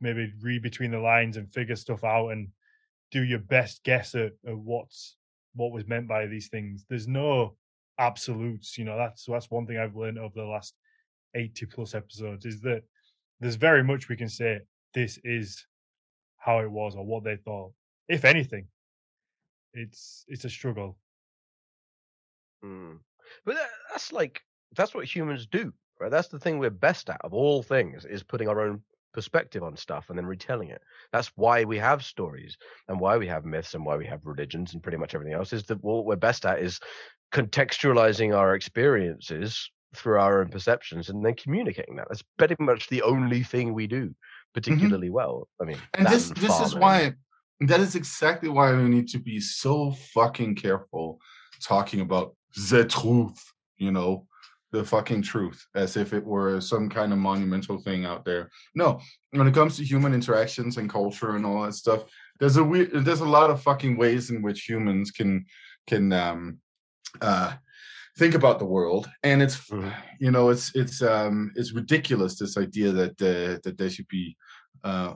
maybe read between the lines and figure stuff out and do your best guess at what was meant by these things. There's no absolutes, you know. That's one thing I've learned over the last 80 plus episodes, is that there's very much we can say this is how it was or what they thought. If anything, it's a struggle. But that's what humans do, right? That's the thing we're best at of all things, is putting our own perspective on stuff and then retelling it. That's why we have stories and why we have myths and why we have religions and pretty much everything else, is that what we're best at is contextualizing our experiences through our own perceptions and then communicating that. That's pretty much the only thing we do particularly well. I mean, and this is why, that is exactly why we need to be so fucking careful talking about the truth, you know, the fucking truth, as if it were some kind of monumental thing out there. No, when it comes to human interactions and culture and all that stuff, there's a lot of fucking ways in which humans can think about the world, and it's, you know, it's ridiculous, this idea that there should be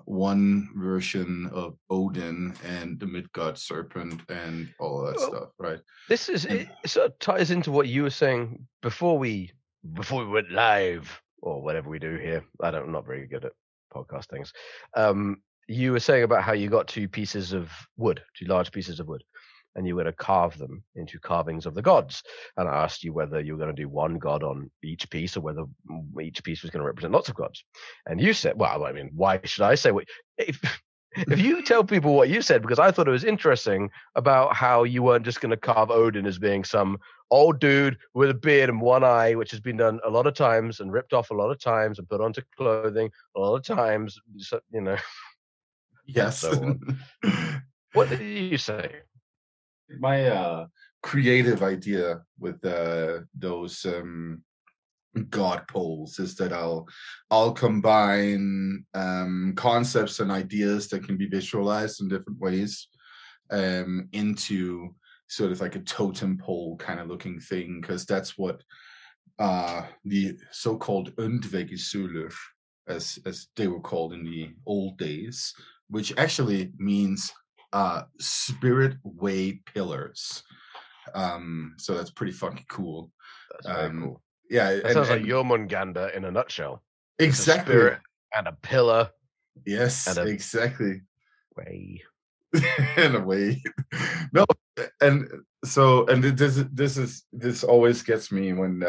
one version of Odin and the Midgard serpent and all that stuff, right? This is it sort of ties into what you were saying before we went live, or whatever we do here. I'm not very good at podcast things. You were saying about how you got two large pieces of wood, and you were to carve them into carvings of the gods. And I asked you whether you were going to do one god on each piece, or whether each piece was going to represent lots of gods. And you said, well, I mean, why should I say what? If you tell people what you said, because I thought it was interesting about how you weren't just going to carve Odin as being some old dude with a beard and one eye, which has been done a lot of times and ripped off a lot of times and put onto clothing a lot of times, so, you know. Yes. So what did you say? My creative idea with those god poles is that I'll combine concepts and ideas that can be visualized in different ways into sort of like a totem pole kind of looking thing, because that's what the so-called öndvegisölur, as they were called in the old days, which actually means spirit way pillars. So that's pretty fucking cool. That's very cool. Yeah, that sounds like Jormungandr in a nutshell. Exactly. A spirit and a pillar. Yes, exactly. Way. In a way. No, and this always gets me when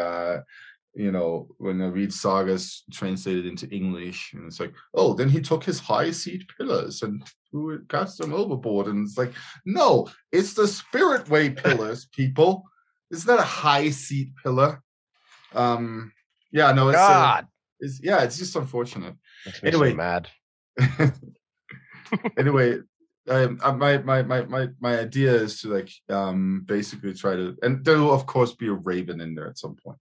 you know, when I read sagas translated into English, and it's like, oh, then he took his high seat pillars and cast them overboard. And it's like, no, it's the spirit way pillars, people. It's not a high seat pillar. Yeah, no, it's God. It's just unfortunate. Makes me so mad. Anyway, my idea is to basically try to, and there will of course be a raven in there at some point,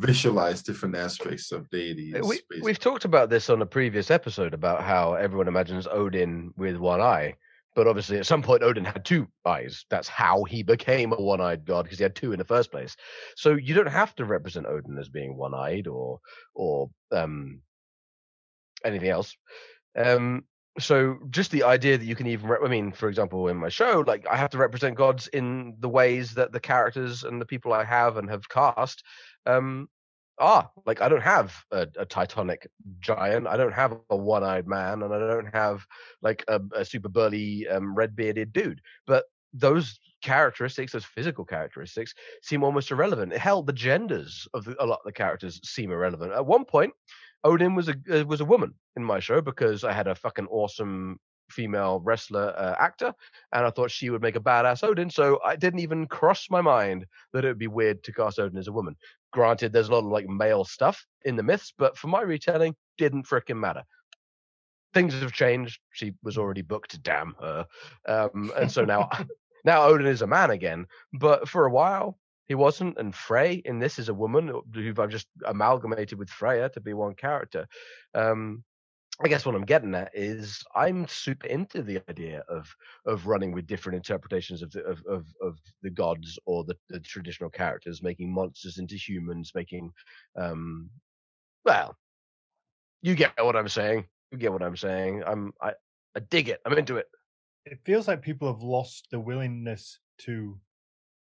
visualize different aspects of deities. We've talked about this on a previous episode about how everyone imagines Odin with one eye, but obviously at some point Odin had two eyes. That's how he became a one-eyed god, because he had two in the first place. So you don't have to represent Odin as being one-eyed or anything else. So just the idea that you can even, for example, in my show, like I have to represent gods in the ways that the characters and the people I have and have cast are. Like I don't have a Titanic giant. I don't have a one-eyed man, and I don't have like a super burly red-bearded dude. But those characteristics, those physical characteristics, seem almost irrelevant. Hell, the genders of a lot of the characters seem irrelevant. At one point, Odin was a woman in my show, because I had a fucking awesome female wrestler actor, and I thought she would make a badass Odin, so I didn't even cross my mind that it would be weird to cast Odin as a woman. Granted, there's a lot of like male stuff in the myths, but for my retelling, didn't frickin' matter. Things have changed. She was already booked, damn her. And so now Odin is a man again, but for a while he wasn't, and Frey in this is a woman who I've just amalgamated with Freya to be one character. I guess what I'm getting at is I'm super into the idea of running with different interpretations of the gods or the traditional characters, making monsters into humans, making you get what I'm saying. I dig it. I'm into it. It feels like people have lost the willingness to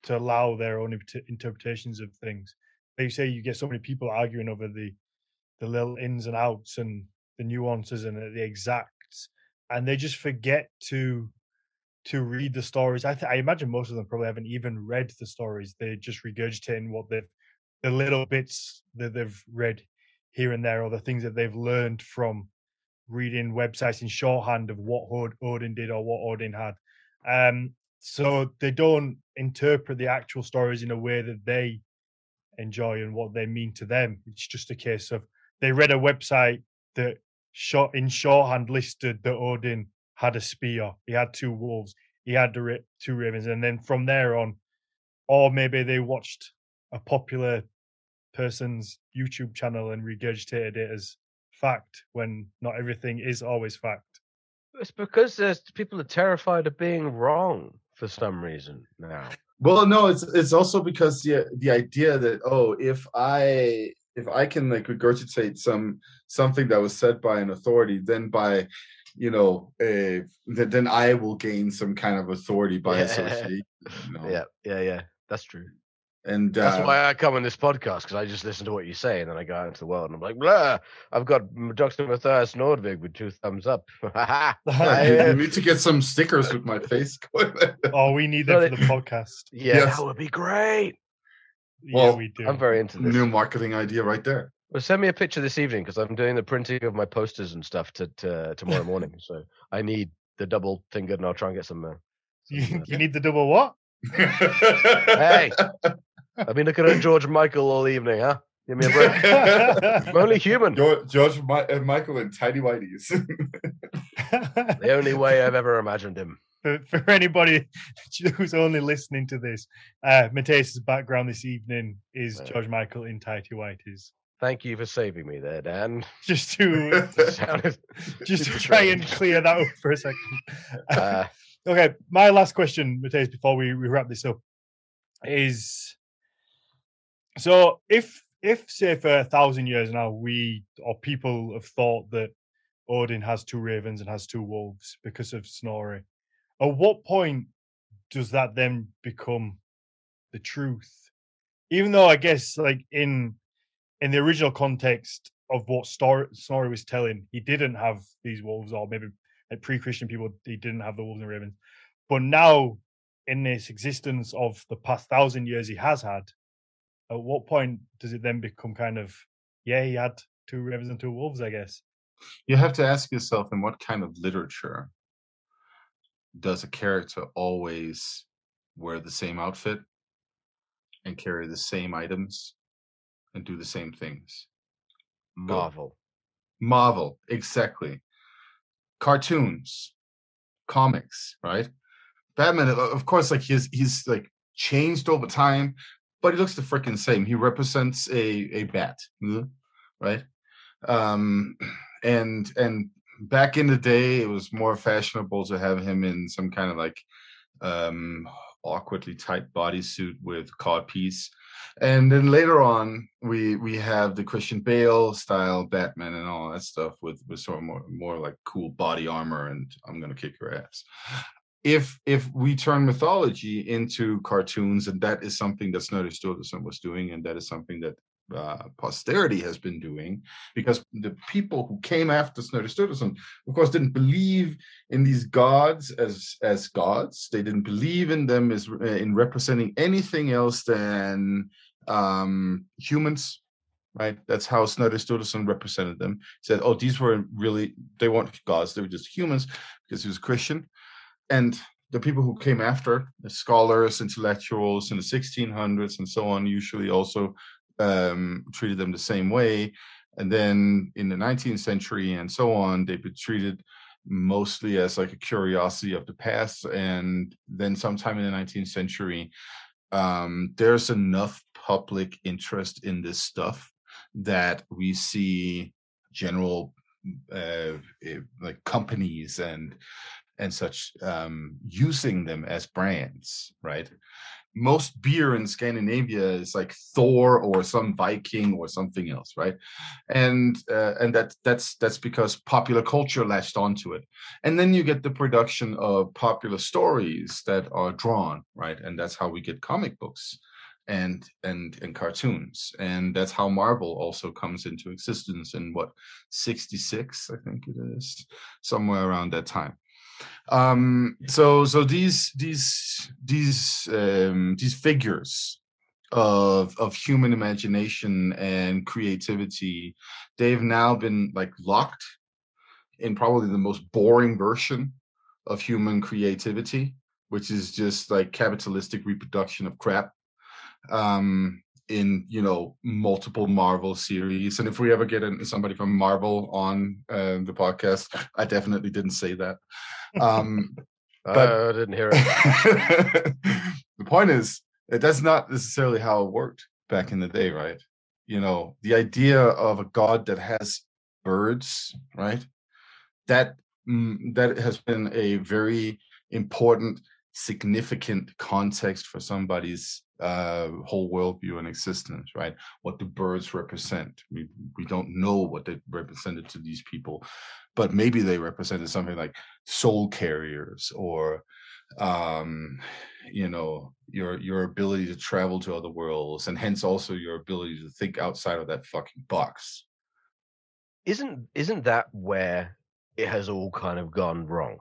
allow their own interpretations of things. They say you get so many people arguing over the little ins and outs and the nuances and the exacts, and they just forget to to read the stories. I imagine most of them probably haven't even read the stories. They're just regurgitating what the little bits that they've read here and there, or the things that they've learned from reading websites in shorthand of what Odin did or what Odin had. So they don't interpret the actual stories in a way that they enjoy and what they mean to them. It's just a case of they read a website that in shorthand listed that Odin had a spear, he had two wolves, he had two ravens, and then from there on, or maybe they watched a popular person's YouTube channel and regurgitated it as fact, when not everything is always fact. It's because there's people are terrified of being wrong for some reason now. Well, no, it's also because the idea that if I can like regurgitate something that was said by an authority, then by then I will gain some kind of authority by association. You know? Yeah, that's true. And that's why I come on this podcast, because I just listen to what you say and then I go out into the world and I'm like, blah, I've got Dr. Matthias Nordvig with two thumbs up. I need to get some stickers with my face. Oh, we need that for the podcast. Yeah, yes. That would be great. Well, yeah, we do. I'm very into this. New marketing idea right there. Well, send me a picture this evening because I'm doing the printing of my posters and stuff to tomorrow morning. So I need the double finger, and I'll try and get some. You need the double what? Hey. I've been looking at George Michael all evening, huh? Give me a break. I'm only human. George Michael and Tidy Whiteys. The only way I've ever imagined him. For anybody who's only listening to this, Matthias' background this evening is George Michael in Tidy Whiteys. Thank you for saving me there, Dan. Just to try and clear that up for a second. Okay, my last question, Matthias, before we wrap this up, is... So if say for 1,000 years now people have thought that Odin has two ravens and has two wolves because of Snorri, at what point does that then become the truth? Even though I guess like in the original context of what Snorri was telling, he didn't have these wolves, or maybe like pre-Christian people, he didn't have the wolves and the ravens. But now in this existence of the past 1,000 years he has had, at what point does it then become kind of, he had two ravens and two wolves, I guess? You have to ask yourself, in what kind of literature does a character always wear the same outfit and carry the same items and do the same things? Marvel, exactly. Cartoons, comics, right? Batman, of course, like he's like changed over time, but he looks the freaking same. He represents a bat, right? And back in the day, it was more fashionable to have him in some kind of like awkwardly tight bodysuit with codpiece. And then later on, we have the Christian Bale style Batman and all that stuff with sort of more like cool body armor and I'm gonna kick your ass. If we turn mythology into cartoons, and that is something that Snorri Sturluson was doing, and that is something that posterity has been doing, because the people who came after Snorri Sturluson, of course, didn't believe in these gods as gods. They didn't believe in them as in representing anything else than humans. Right, that's how Snorri Sturluson represented them. He said, "Oh, these were really they weren't gods; they were just humans," because he was a Christian. And the people who came after, the scholars, intellectuals in the 1600s and so on, usually also treated them the same way. And then in the 19th century and so on, they've been treated mostly as like a curiosity of the past. And then sometime in the 19th century, there's enough public interest in this stuff that we see general like companies and such using them as brands, right? Most beer in Scandinavia is like Thor or some Viking or something else, right? And that's because popular culture latched onto it. And then you get the production of popular stories that are drawn, right? And that's how we get comic books and cartoons. And that's how Marvel also comes into existence in 66, I think it is, somewhere around that time. So these figures of human imagination and creativity, they've now been like locked in probably the most boring version of human creativity, which is just like capitalistic reproduction of crap in, you know, multiple Marvel series. And if we ever get somebody from Marvel on the podcast, I definitely didn't say that. But I didn't hear it. The point is, that's not necessarily how it worked back in the day, right? You know, the idea of a god that has birds, right? That has been a very important, significant context for somebody's whole worldview and existence, right? What the birds represent. We don't know what they represented to these people, but maybe they represented something like soul carriers, or you know, your ability to travel to other worlds, and hence also your ability to think outside of that fucking box. Isn't that where it has all kind of gone wrong,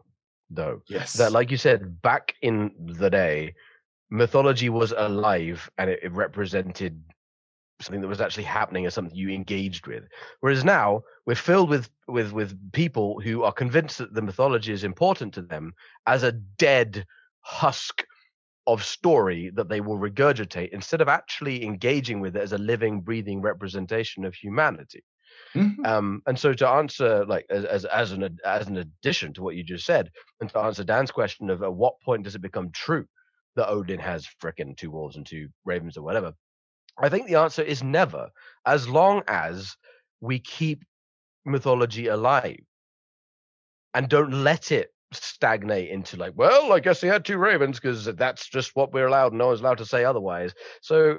though? Yes. That, like you said, back in the day, mythology was alive and it represented something that was actually happening, or something you engaged with. Whereas now we're filled with people who are convinced that the mythology is important to them as a dead husk of story that they will regurgitate, instead of actually engaging with it as a living, breathing representation of humanity. Mm-hmm. And so, to answer, like, as an addition to what you just said, and to answer Dan's question of at what point does it become true that Odin has frickin' two wolves and two ravens or whatever, I think the answer is never, as long as we keep mythology alive and don't let it stagnate into, like, well, I guess he had two ravens because that's just what we're allowed, no one's allowed to say otherwise. So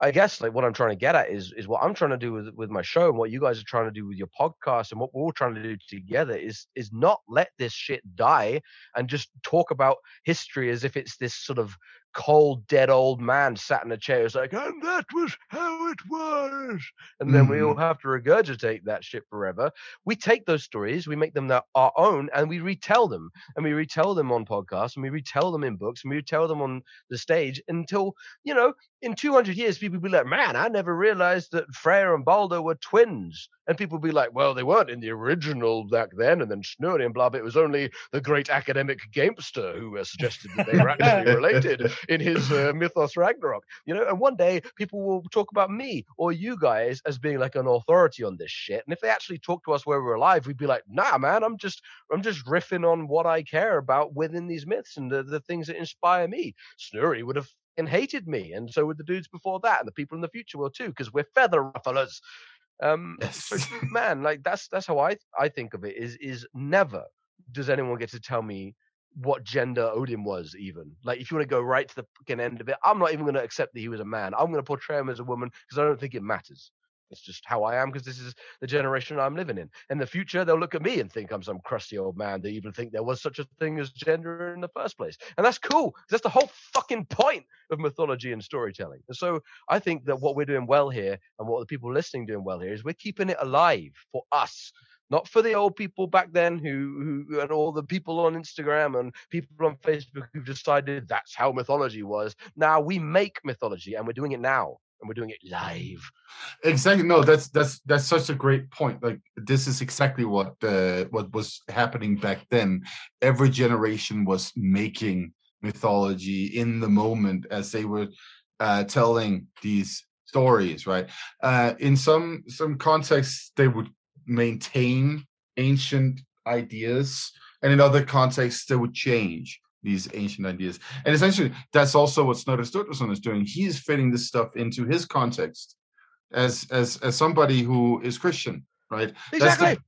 I guess, like, what I'm trying to get at is what I'm trying to do with my show, and what you guys are trying to do with your podcast, and what we're all trying to do together is not let this shit die and just talk about history as if it's this sort of cold, dead old man sat in a chair who's like, and that was how it was. And then we all have to regurgitate that shit forever. We take those stories, we make them our own, and we retell them. And we retell them on podcasts, and we retell them in books, and we retell them on the stage until, you know, in 200 years, people will be like, man, I never realized that Freyr and Balder were twins. And people will be like, well, they weren't in the original back then. And then Snorri and blah, but it was only the great academic Gamester who suggested that they were actually related in his Mythos Ragnarok. You know, and one day people will talk about me or you guys as being like an authority on this shit. And if they actually talk to us where we're alive, we'd be like, nah, man, I'm just riffing on what I care about within these myths and the things that inspire me. Snorri would have hated me, and so would the dudes before that, and the people in the future will too, because we're feather rufflers. Man, like that's how I think of it. Is never does anyone get to tell me what gender Odin was, even. Like, if you want to go right to the fucking end of it, I'm not even going to accept that he was a man. I'm going to portray him as a woman because I don't think it matters. It's just how I am, because this is the generation I'm living in. In the future, they'll look at me and think I'm some crusty old man. They even think there was such a thing as gender in the first place. And that's cool. That's the whole fucking point of mythology and storytelling. And so I think that what we're doing well here, and what the people listening doing well here, is we're keeping it alive for us. Not for the old people back then who and all the people on Instagram and people on Facebook who've decided that's how mythology was. Now we make mythology, and we're doing it now. And we're doing it live. Exactly. No, that's such a great point. Like, this is exactly what was happening back then. Every generation was making mythology in the moment as they were telling these stories, right? In some contexts, they would maintain ancient ideas, and in other contexts, they would change these ancient ideas. And essentially, that's also what Snorri Sturluson is doing. He's fitting this stuff into his context as somebody who is Christian, right? Exactly.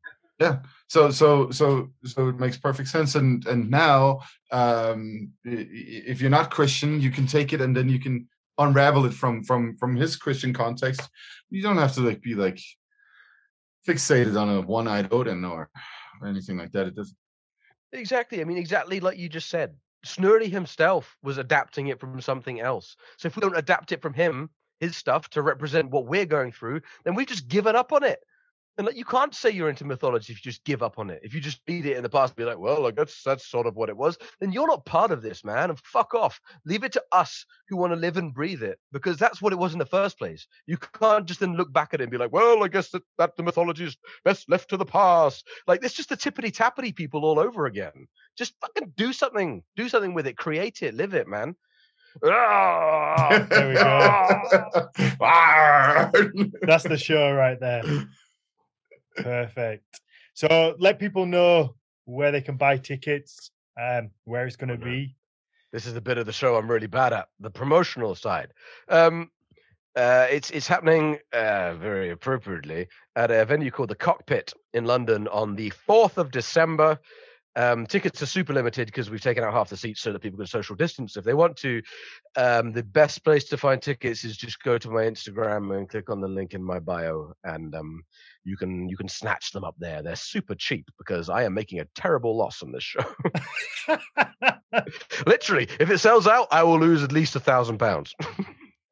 So it makes perfect sense. And now, if you're not Christian, you can take it and then you can unravel it from his Christian context. You don't have to be fixated on a one-eyed Odin or anything like that. It doesn't. Exactly. I mean, exactly like you just said. Snorri himself was adapting it from something else. So if we don't adapt it from his stuff to represent what we're going through, then we've just given up on it. And like, you can't say you're into mythology if you just give up on it. If you just read it in the past and be like, well, like, that's sort of what it was, then you're not part of this, man. And fuck off. Leave it to us who want to live and breathe it, because that's what it was in the first place. You can't just then look back at it and be like, well, I guess that the mythology is best left to the past. Like, it's just the tippity-tappity people all over again. Just fucking do something. Do something with it. Create it. Live it, man. There we go. That's the show right there. Perfect. So let people know where they can buy tickets, where it's going to be. This is the bit of the show I'm really bad at, the promotional side. It's happening very appropriately at a venue called The Cockpit in London on the 4th of December. Tickets are super limited because we've taken out half the seats so that people can social distance if they want to. The best place to find tickets is just go to my Instagram and click on the link in my bio, and you can snatch them up there. They're super cheap because I am making a terrible loss on this show. Literally, if it sells out, I will lose at least £1,000.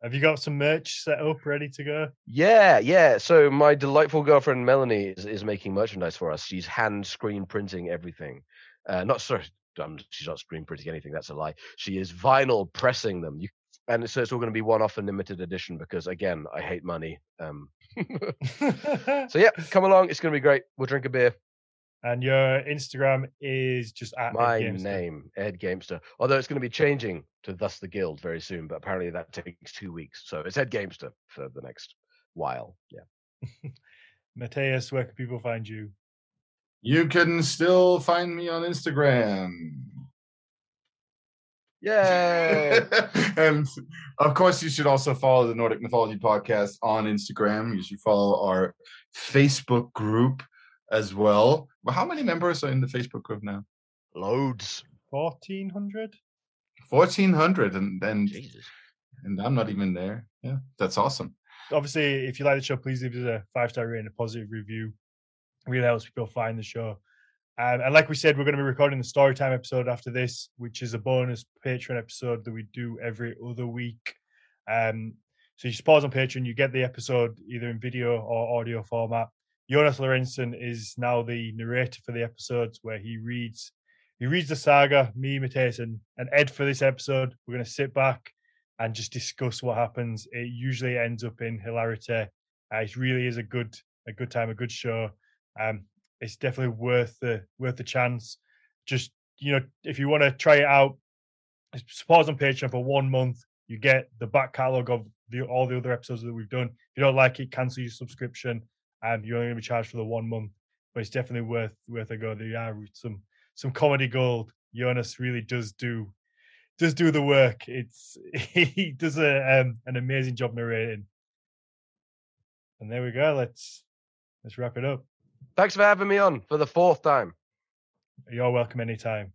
Have you got some merch set up, ready to go? Yeah. So my delightful girlfriend, Melanie, is making merchandise for us. She's hand screen printing everything. She's not screen printing anything. That's a lie. She is vinyl pressing them. And so it's all going to be one-off and limited edition because, again, I hate money. So, yeah, come along. It's going to be great. We'll drink a beer. And your Instagram is just at my name, Ed Gamester. Although it's going to be changing to Thus the Guild very soon, but apparently that takes 2 weeks. So it's Ed Gamester for the next while. Yeah. Matthias, where can people find you? You can still find me on Instagram. Yay! And of course, you should also follow the Nordic Mythology Podcast on Instagram. You should follow our Facebook group as well. But how many members are in the Facebook group now? Loads. 1,400? 1,400. And Jesus. And I'm not even there. Yeah, that's awesome. Obviously, if you like the show, please leave us a 5-star rating, a positive review. It really helps people find the show. And like we said, we're going to be recording the Storytime episode after this, which is a bonus Patreon episode that we do every other week. So you just pause on Patreon, you get the episode either in video or audio format. Jonas Lorentzen is now the narrator for the episodes, where he reads the saga. Me, Matthias, and Ed for this episode, we're going to sit back and just discuss what happens. It usually ends up in hilarity. It really is a good time, a good show. It's definitely worth the chance. Just, you know, if you want to try it out, support us on Patreon for 1 month. You get the back catalogue of all the other episodes that we've done. If you don't like it, cancel your subscription. You're only going to be charged for the 1 month, but it's definitely worth a go. There are some comedy gold. Jonas really does do the work. He does an amazing job narrating. And there we go. Let's wrap it up. Thanks for having me on for the 4th time. You're welcome anytime.